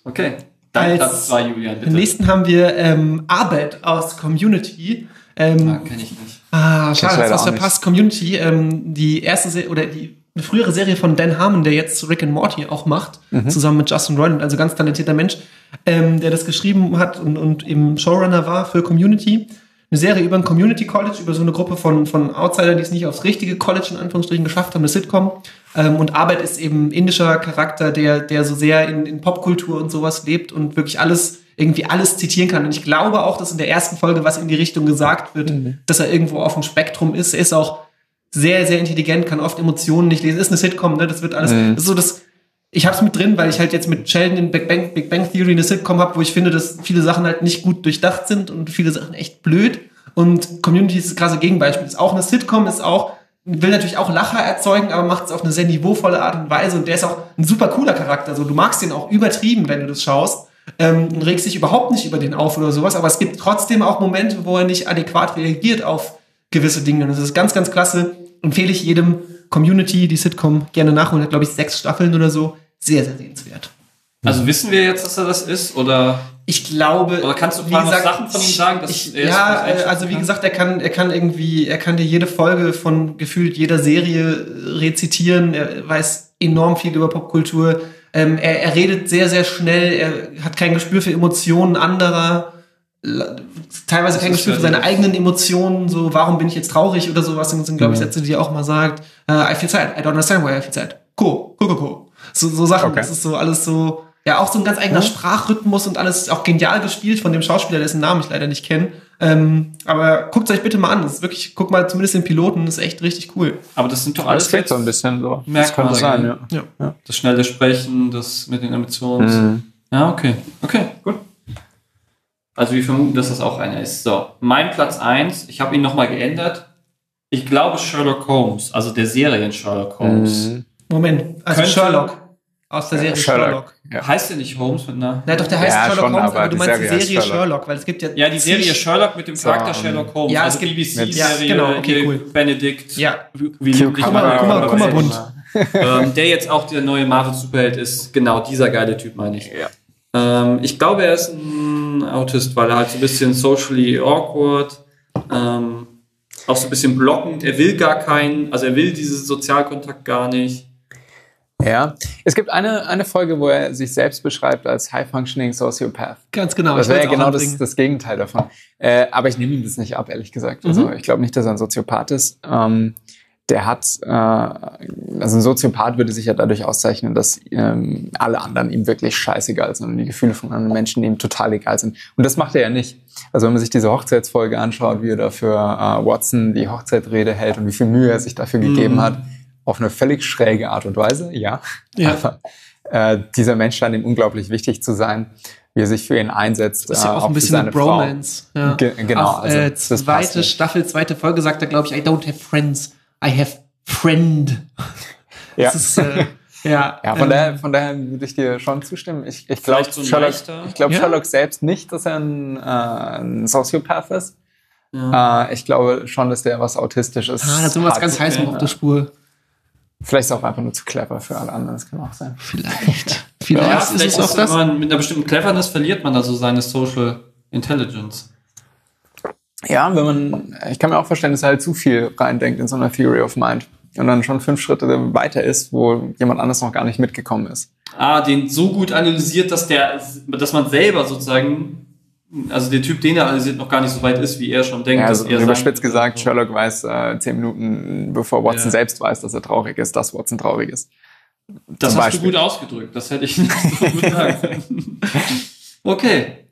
Okay. Als Platz zwei, Julian, bitte. Nächsten haben wir ähm, Arbeit aus Community. Ähm, ah, kenn ich nicht. Ah, schade, das was verpasst. Nicht. Community, ähm, die erste Serie, oder die eine frühere Serie von Dan Harmon, der jetzt Rick and Morty auch macht, mhm. zusammen mit Justin Roiland, also ganz talentierter Mensch, ähm, der das geschrieben hat und, und eben Showrunner war für Community. Eine Serie über ein Community College, über so eine Gruppe von, von Outsidern, die es nicht aufs richtige College in Anführungsstrichen geschafft haben, eine Sitcom. Ähm, und Arbeit ist eben indischer Charakter, der, der so sehr in, in Popkultur und sowas lebt und wirklich alles, irgendwie alles zitieren kann. Und ich glaube auch, dass in der ersten Folge was in die Richtung gesagt wird, mhm. dass er irgendwo auf dem Spektrum ist. Er ist auch sehr, sehr intelligent, kann oft Emotionen nicht lesen. Ist eine Sitcom, ne? Das wird alles, mhm. das ist so das, ich hab's mit drin, weil ich halt jetzt mit Sheldon in Big Bang, Big Bang Theory eine Sitcom habe, wo ich finde, dass viele Sachen halt nicht gut durchdacht sind und viele Sachen echt blöd. Und Community ist das krasse Gegenbeispiel. Ist auch eine Sitcom, ist auch, will natürlich auch Lacher erzeugen, aber macht es auf eine sehr niveauvolle Art und Weise. Und der ist auch ein super cooler Charakter. Also du magst den auch übertrieben, wenn du das schaust. Ähm, und regst dich überhaupt nicht über den auf oder sowas. Aber es gibt trotzdem auch Momente, wo er nicht adäquat reagiert auf gewisse Dinge. Und das ist ganz, ganz klasse. Empfehle ich jedem. Community, die Sitcom, gerne nachholen. Hat, glaube ich, sechs Staffeln oder so. Sehr, sehr sehenswert. Also wissen wir jetzt, dass er das ist? Oder ich glaube... Oder kannst du ein paar gesagt, Sachen von ihm sagen? Dass ich, er ja, das also wie kann? gesagt, er kann, er kann irgendwie... Er kann dir jede Folge von gefühlt jeder Serie rezitieren. Er weiß enorm viel über Popkultur. Ähm, er, er redet sehr, sehr schnell. Er hat kein Gespür für Emotionen anderer. Teilweise kein Gespür für seine eigenen Emotionen, so, warum bin ich jetzt traurig oder sowas, sind, glaube ich, Sätze, die er auch mal sagt, uh, I feel sad, I don't understand why I feel sad, cool, cool, cool, cool. So, so Sachen, okay. Das ist so alles so, ja, auch so ein ganz eigener ja. Sprachrhythmus und alles auch genial gespielt von dem Schauspieler, dessen Namen ich leider nicht kenne, ähm, aber guckt es euch bitte mal an, das ist wirklich, guck mal zumindest den Piloten, das ist echt richtig cool. Aber das sind doch alles... Das fehlt so ein bisschen so, das könnte sein, ja. Ja. ja. Das schnelle Sprechen, das mit den Emotionen, mhm. ja, okay, okay, gut. Also wir vermuten, dass das auch einer ist. So, mein Platz eins, ich habe ihn nochmal geändert. Ich glaube Sherlock Holmes, also der Serien Sherlock Holmes. Moment, also könnte, Sherlock aus der Serie Sherlock. Sherlock. Ja. Heißt der nicht Holmes mit einer? Nein, doch, der heißt ja, Sherlock schon, Holmes, aber, aber du meinst die Serie Sherlock. Sherlock, weil es gibt ja... Ja, die Serie Sherlock mit dem Charakter so, Sherlock Holmes. Ja, es also gibt B B C-Serie, ja, genau, okay, cool. Benedict, ja. Kummerbund. Ähm, der jetzt auch der neue Marvel-Superheld ist. Genau, dieser geile Typ, meine ich. Ja. Ähm, ich glaube, er ist ein Autist, weil er halt so ein bisschen socially awkward, ähm, auch so ein bisschen blockend, er will gar keinen, also er will diesen Sozialkontakt gar nicht. Ja, es gibt eine, eine Folge, wo er sich selbst beschreibt als High-Functioning Sociopath. Ganz genau. Das wäre ja genau das, das Gegenteil davon. Äh, aber ich nehme ihm das nicht ab, ehrlich gesagt. Mhm. Also ich glaube nicht, dass er ein Soziopath ist. Ähm, Der hat, äh, also ein Soziopath würde sich ja dadurch auszeichnen, dass ähm, alle anderen ihm wirklich scheißegal sind und die Gefühle von anderen Menschen ihm total egal sind. Und das macht er ja nicht. Also wenn man sich diese Hochzeitsfolge anschaut, wie er da für äh, Watson die Hochzeitsrede hält und wie viel Mühe er sich dafür mhm. gegeben hat, auf eine völlig schräge Art und Weise, ja. ja. Aber äh, dieser Mensch scheint ihm unglaublich wichtig zu sein, wie er sich für ihn einsetzt. Das ist ja auch äh, ein bisschen eine Bromance. Ja. Ge- genau. Auf, also, äh, das zweite Staffel, zweite Folge sagt er, glaube ich, I don't have friends. I have friend. Ja, das ist, äh, ja, ja von, ähm, daher, von daher würde ich dir schon zustimmen. Ich, ich glaube, so Sherlock, ich glaub, ja. Sherlock selbst nicht, dass er ein, äh, ein Sociopath ist. Ja. Äh, ich glaube schon, dass der was Autistisches ist. Ah, da sind wir was ganz heiß auf der Spur. Vielleicht ist er auch einfach nur zu clever für alle anderen. Das kann auch sein. Vielleicht. Vielleicht ja, ist vielleicht es auch das. Man mit einer bestimmten Cleverness verliert man da so seine Social Intelligence. Ja, wenn man, ich kann mir auch verstehen, dass er halt zu viel reindenkt in so einer Theory of Mind und dann schon fünf Schritte weiter ist, wo jemand anders noch gar nicht mitgekommen ist. Ah, den so gut analysiert, dass der, dass man selber sozusagen, also der Typ, den er analysiert, noch gar nicht so weit ist, wie er schon denkt. Ja, also dass er überspitzt gesagt, Sherlock weiß äh, zehn Minuten, bevor Watson ja. selbst weiß, dass er traurig ist, dass Watson traurig ist. Das hast du gut ausgedrückt. Das hätte ich nicht so gesagt. Okay.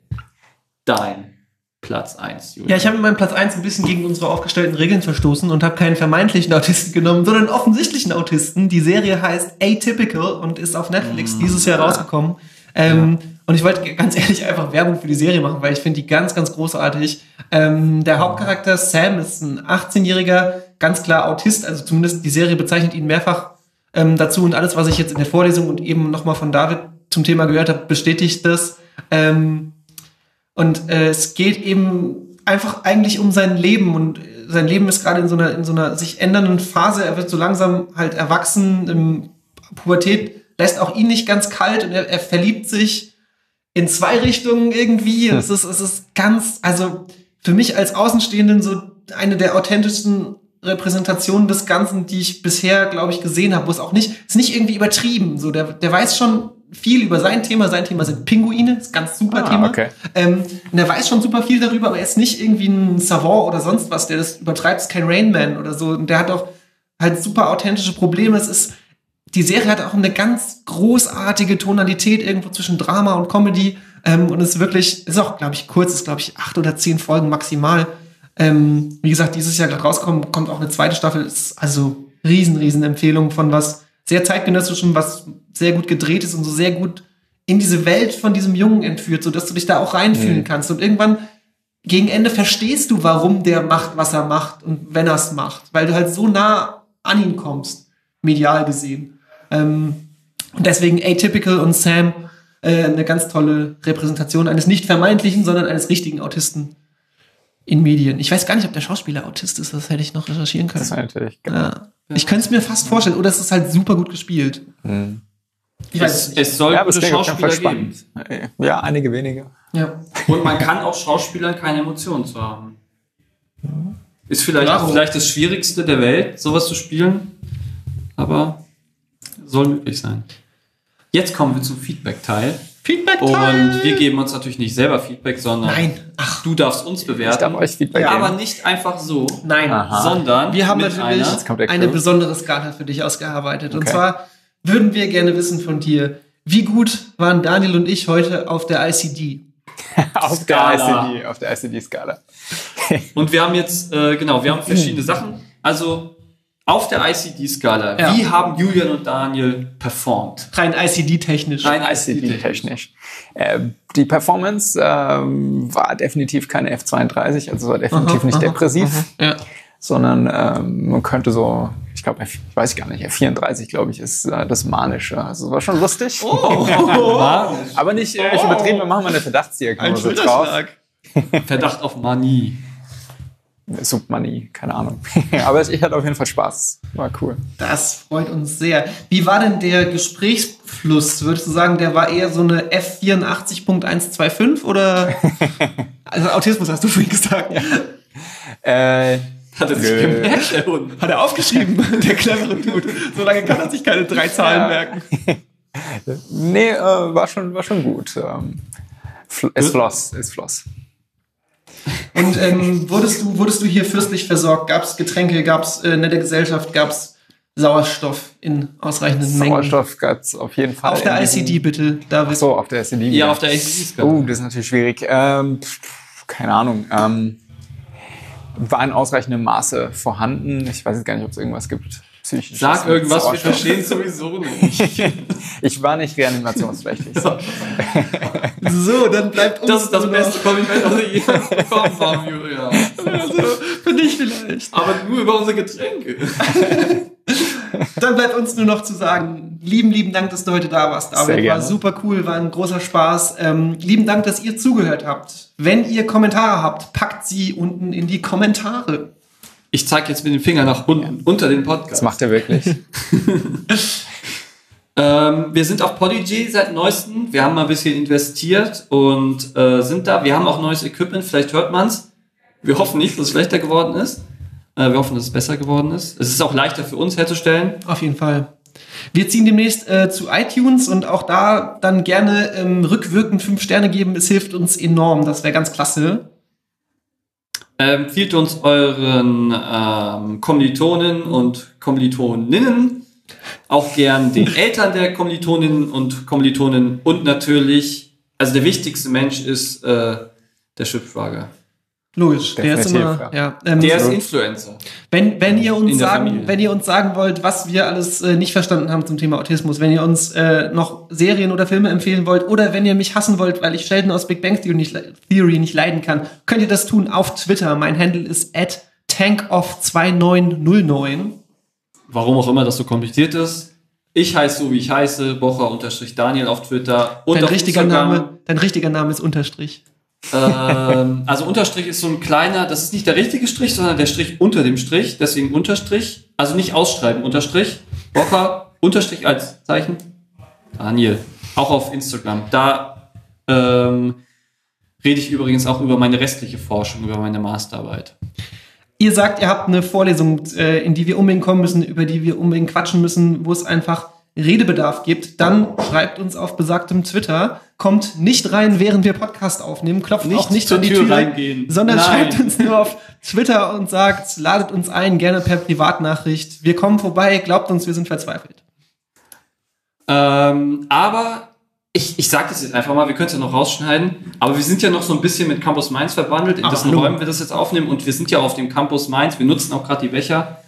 Dein Platz eins, Julian. Ja, ich habe mit meinem Platz eins ein bisschen gegen unsere aufgestellten Regeln verstoßen und habe keinen vermeintlichen Autisten genommen, sondern offensichtlichen Autisten. Die Serie heißt Atypical und ist auf Netflix mm, dieses Jahr ja. rausgekommen. Ähm, ja. Und ich wollte ganz ehrlich einfach Werbung für die Serie machen, weil ich finde die ganz, ganz großartig. Ähm, der Hauptcharakter Sam ist ein achtzehnjähriger, ganz klar Autist. Also zumindest die Serie bezeichnet ihn mehrfach ähm, dazu. Und alles, was ich jetzt in der Vorlesung und eben nochmal von David zum Thema gehört habe, bestätigt das. Ähm, Und äh, es geht eben einfach eigentlich um sein Leben. Und sein Leben ist gerade in so einer in so einer sich ändernden Phase. Er wird so langsam halt erwachsen. In Pubertät lässt auch ihn nicht ganz kalt. Und er, er verliebt sich in zwei Richtungen irgendwie. Es ist, es ist ganz, also für mich als Außenstehenden so eine der authentischsten Repräsentationen des Ganzen, die ich bisher, glaube ich, gesehen habe. Wo es auch nicht, es ist nicht irgendwie übertrieben. So, der, der weiß schon viel über sein Thema. Sein Thema sind Pinguine, ist ganz super ah, Thema. Okay. Ähm, und er weiß schon super viel darüber, aber er ist nicht irgendwie ein Savant oder sonst was, der das übertreibt, ist kein Rain Man oder so. Und der hat auch halt super authentische Probleme. Es ist, die Serie hat auch eine ganz großartige Tonalität irgendwo zwischen Drama und Comedy. Ähm, und ist wirklich, ist auch, glaube ich, kurz, ist, glaube ich, acht oder zehn Folgen maximal. Ähm, wie gesagt, dieses Jahr gerade rauskommen, kommt auch eine zweite Staffel. Ist also riesen, riesen Empfehlung von was sehr zeitgenössischem, was sehr gut gedreht ist und so sehr gut in diese Welt von diesem Jungen entführt, sodass du dich da auch reinfühlen mhm. kannst. Und irgendwann gegen Ende verstehst du, warum der macht, was er macht und wenn er es macht. Weil du halt so nah an ihn kommst, medial gesehen. Ähm, und deswegen Atypical und Sam äh, eine ganz tolle Repräsentation eines nicht vermeintlichen, sondern eines richtigen Autisten in Medien. Ich weiß gar nicht, ob der Schauspieler Autist ist. Das hätte ich noch recherchieren können. Das ist natürlich, genau. Ja. Ich könnte es mir fast vorstellen. Oder es ist halt super gut gespielt. Hm. Ich weiß es, es soll ja, gute Schauspieler geben. Ja, einige wenige. Ja. Und man kann auch Schauspielern keine Emotionen zu haben. Ist vielleicht auch vielleicht das Schwierigste der Welt, sowas zu spielen. Aber soll möglich sein. Jetzt kommen wir zum Feedback-Teil. Feedback-Teil! Und wir geben uns natürlich nicht selber Feedback, sondern Nein. Ach, du darfst uns bewerten. Ich darf euch Feedback ja, geben. Aber nicht einfach so. Nein. Aha. Sondern wir haben natürlich einer, eine besondere Skala für dich ausgearbeitet. Okay. Und zwar würden wir gerne wissen von dir, wie gut waren Daniel und ich heute auf der I C D? auf, der I C D auf der I C D-Skala. Und wir haben jetzt, äh, genau, wir haben verschiedene Sachen. Also auf der I C D-Skala, ja. wie haben Julian und Daniel performt? Rein I C D-technisch. Rein I C D-technisch. Äh, die Performance äh, war definitiv keine F zweiunddreißig, also war definitiv aha, nicht aha, depressiv, aha, ja. sondern äh, man könnte so, ich glaube, ich weiß gar nicht, F vierunddreißig, glaube ich, ist äh, das Manische. Also es war schon lustig. Oh. Aber nicht äh, oh. übertrieben, wir machen mal eine Verdachtsdiagnose drauf. Verdacht auf Manie. Submanie, keine Ahnung. Aber ich hatte auf jeden Fall Spaß. War cool. Das freut uns sehr. Wie war denn der Gesprächsfluss? Würdest du sagen, der war eher so eine F vierundachtzig Punkt eins zwei fünf oder? Also Autismus hast du vorhin gesagt. Ja. Äh, hat er sich äh, gemerkt, der Hund? Hat er aufgeschrieben, der clevere Dude. So lange kann er sich keine drei Zahlen ja. merken. Nee, äh, war schon, war schon gut. Ähm, es floss, es floss. Und ähm, wurdest du, wurdest du hier fürstlich versorgt? Gab es Getränke, gab es äh, nette Gesellschaft, gab es Sauerstoff in ausreichenden Mengen? Sauerstoff gab es auf jeden Fall. Auf der I C D bitte, David. Ach so, auf der I C D. Ja, auf der I C D. Oh, das ist natürlich schwierig. Ähm, keine Ahnung. Ähm, war in ausreichendem Maße vorhanden. Ich weiß jetzt gar nicht, ob es irgendwas gibt. Psychisch Sag irgendwas, Sauerstoff. Wir verstehen sowieso nicht. Ich war nicht reanimationspflichtig. So, dann bleibt uns... Das ist das beste Kompliment, was ich jemals bekommen habe, Julia. Also, für dich vielleicht. Aber nur über unsere Getränke. Dann bleibt uns nur noch zu sagen, lieben, lieben Dank, dass du heute da warst, David. Sehr gerne. War super cool, war ein großer Spaß. Ähm, lieben Dank, dass ihr zugehört habt. Wenn ihr Kommentare habt, packt sie unten in die Kommentare. Ich zeige jetzt mit dem Finger nach unten, unter den Podcast. Das macht er wirklich. ähm, wir sind auf Podigy seit neuestem. Wir haben mal ein bisschen investiert und äh, sind da. Wir haben auch neues Equipment. Vielleicht hört man es. Wir hoffen nicht, dass es schlechter geworden ist. Äh, wir hoffen, dass es besser geworden ist. Es ist auch leichter für uns herzustellen. Auf jeden Fall. Wir ziehen demnächst äh, zu iTunes und auch da dann gerne ähm, rückwirkend fünf Sterne geben. Es hilft uns enorm. Das wäre ganz klasse. Empfiehlt uns euren ähm, Kommilitonen und Kommilitoninnen Auch gern den Eltern der Kommilitoninnen und Kommilitonen und natürlich, also der wichtigste Mensch ist äh, der Schwibschwager. Logisch, der ist immer, ja. Ähm, der ist Influencer. Wenn, wenn, ihr uns sagen, wenn ihr uns sagen wollt, was wir alles äh, nicht verstanden haben zum Thema Autismus, wenn ihr uns äh, noch Serien oder Filme empfehlen wollt oder wenn ihr mich hassen wollt, weil ich Sheldon aus Big Bang Theory nicht, Theory nicht leiden kann, könnt ihr das tun auf Twitter. Mein Handle ist at tankoff zwei neun null neun. Warum auch immer das so kompliziert ist. Ich heiße so, wie ich heiße, Bocher-Daniel auf Twitter. Und dein, auf richtiger Name, dein richtiger Name ist Unterstrich. ähm, also Unterstrich ist so ein kleiner, das ist nicht der richtige Strich, sondern der Strich unter dem Strich, deswegen Unterstrich, also nicht ausschreiben, Unterstrich, Bocker, Unterstrich als Zeichen, Daniel, auch auf Instagram. Da ähm, rede ich übrigens auch über meine restliche Forschung, über meine Masterarbeit. Ihr sagt, ihr habt eine Vorlesung, in die wir unbedingt kommen müssen, über die wir unbedingt quatschen müssen, wo es einfach Redebedarf gibt, dann schreibt uns auf besagtem Twitter, kommt nicht rein, während wir Podcast aufnehmen, klopft nicht auch nicht an die Tür, Tür reingehen, sondern Nein. schreibt uns nur auf Twitter und sagt, ladet uns ein, gerne per Privatnachricht. Wir kommen vorbei, glaubt uns, wir sind verzweifelt. Ähm, aber ich, ich sage das jetzt einfach mal, wir können es ja noch rausschneiden, aber wir sind ja noch so ein bisschen mit Campus Mainz verbandelt, in Ach, dessen hallo. Räumen wir das jetzt aufnehmen und wir sind ja auf dem Campus Mainz, wir nutzen auch gerade die Becher.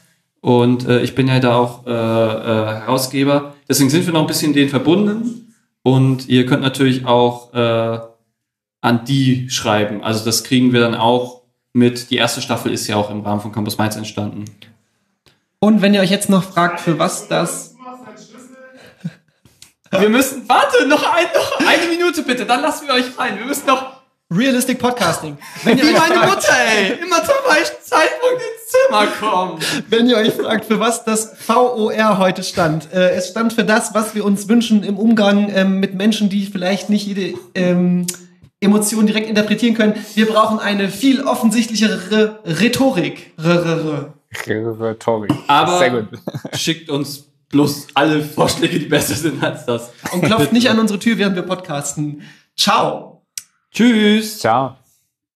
Und äh, ich bin ja da auch äh, äh, Herausgeber. Deswegen sind wir noch ein bisschen denen verbunden. Und ihr könnt natürlich auch äh, an die schreiben. Also das kriegen wir dann auch mit. Die erste Staffel ist ja auch im Rahmen von Campus Mainz entstanden. Und wenn ihr euch jetzt noch fragt, für was das... Wir müssen... Warte, noch, ein, noch eine Minute bitte, dann lassen wir euch rein. Wir müssen noch... Realistic Podcasting. Wenn ihr Wie meine fragt, Mutter, ey. Immer zum falschen Zeitpunkt ins Zimmer kommen. Wenn ihr euch fragt, für was das V O R heute stand. Äh, es stand für das, was wir uns wünschen im Umgang ähm, mit Menschen, die vielleicht nicht jede ähm, Emotion direkt interpretieren können. Wir brauchen eine viel offensichtlichere Rhetorik. Rhetorik. Aber schickt uns bloß alle Vorschläge, die besser sind als das. Und klopft nicht an unsere Tür, während wir podcasten. Ciao. Tschüss. Ciao.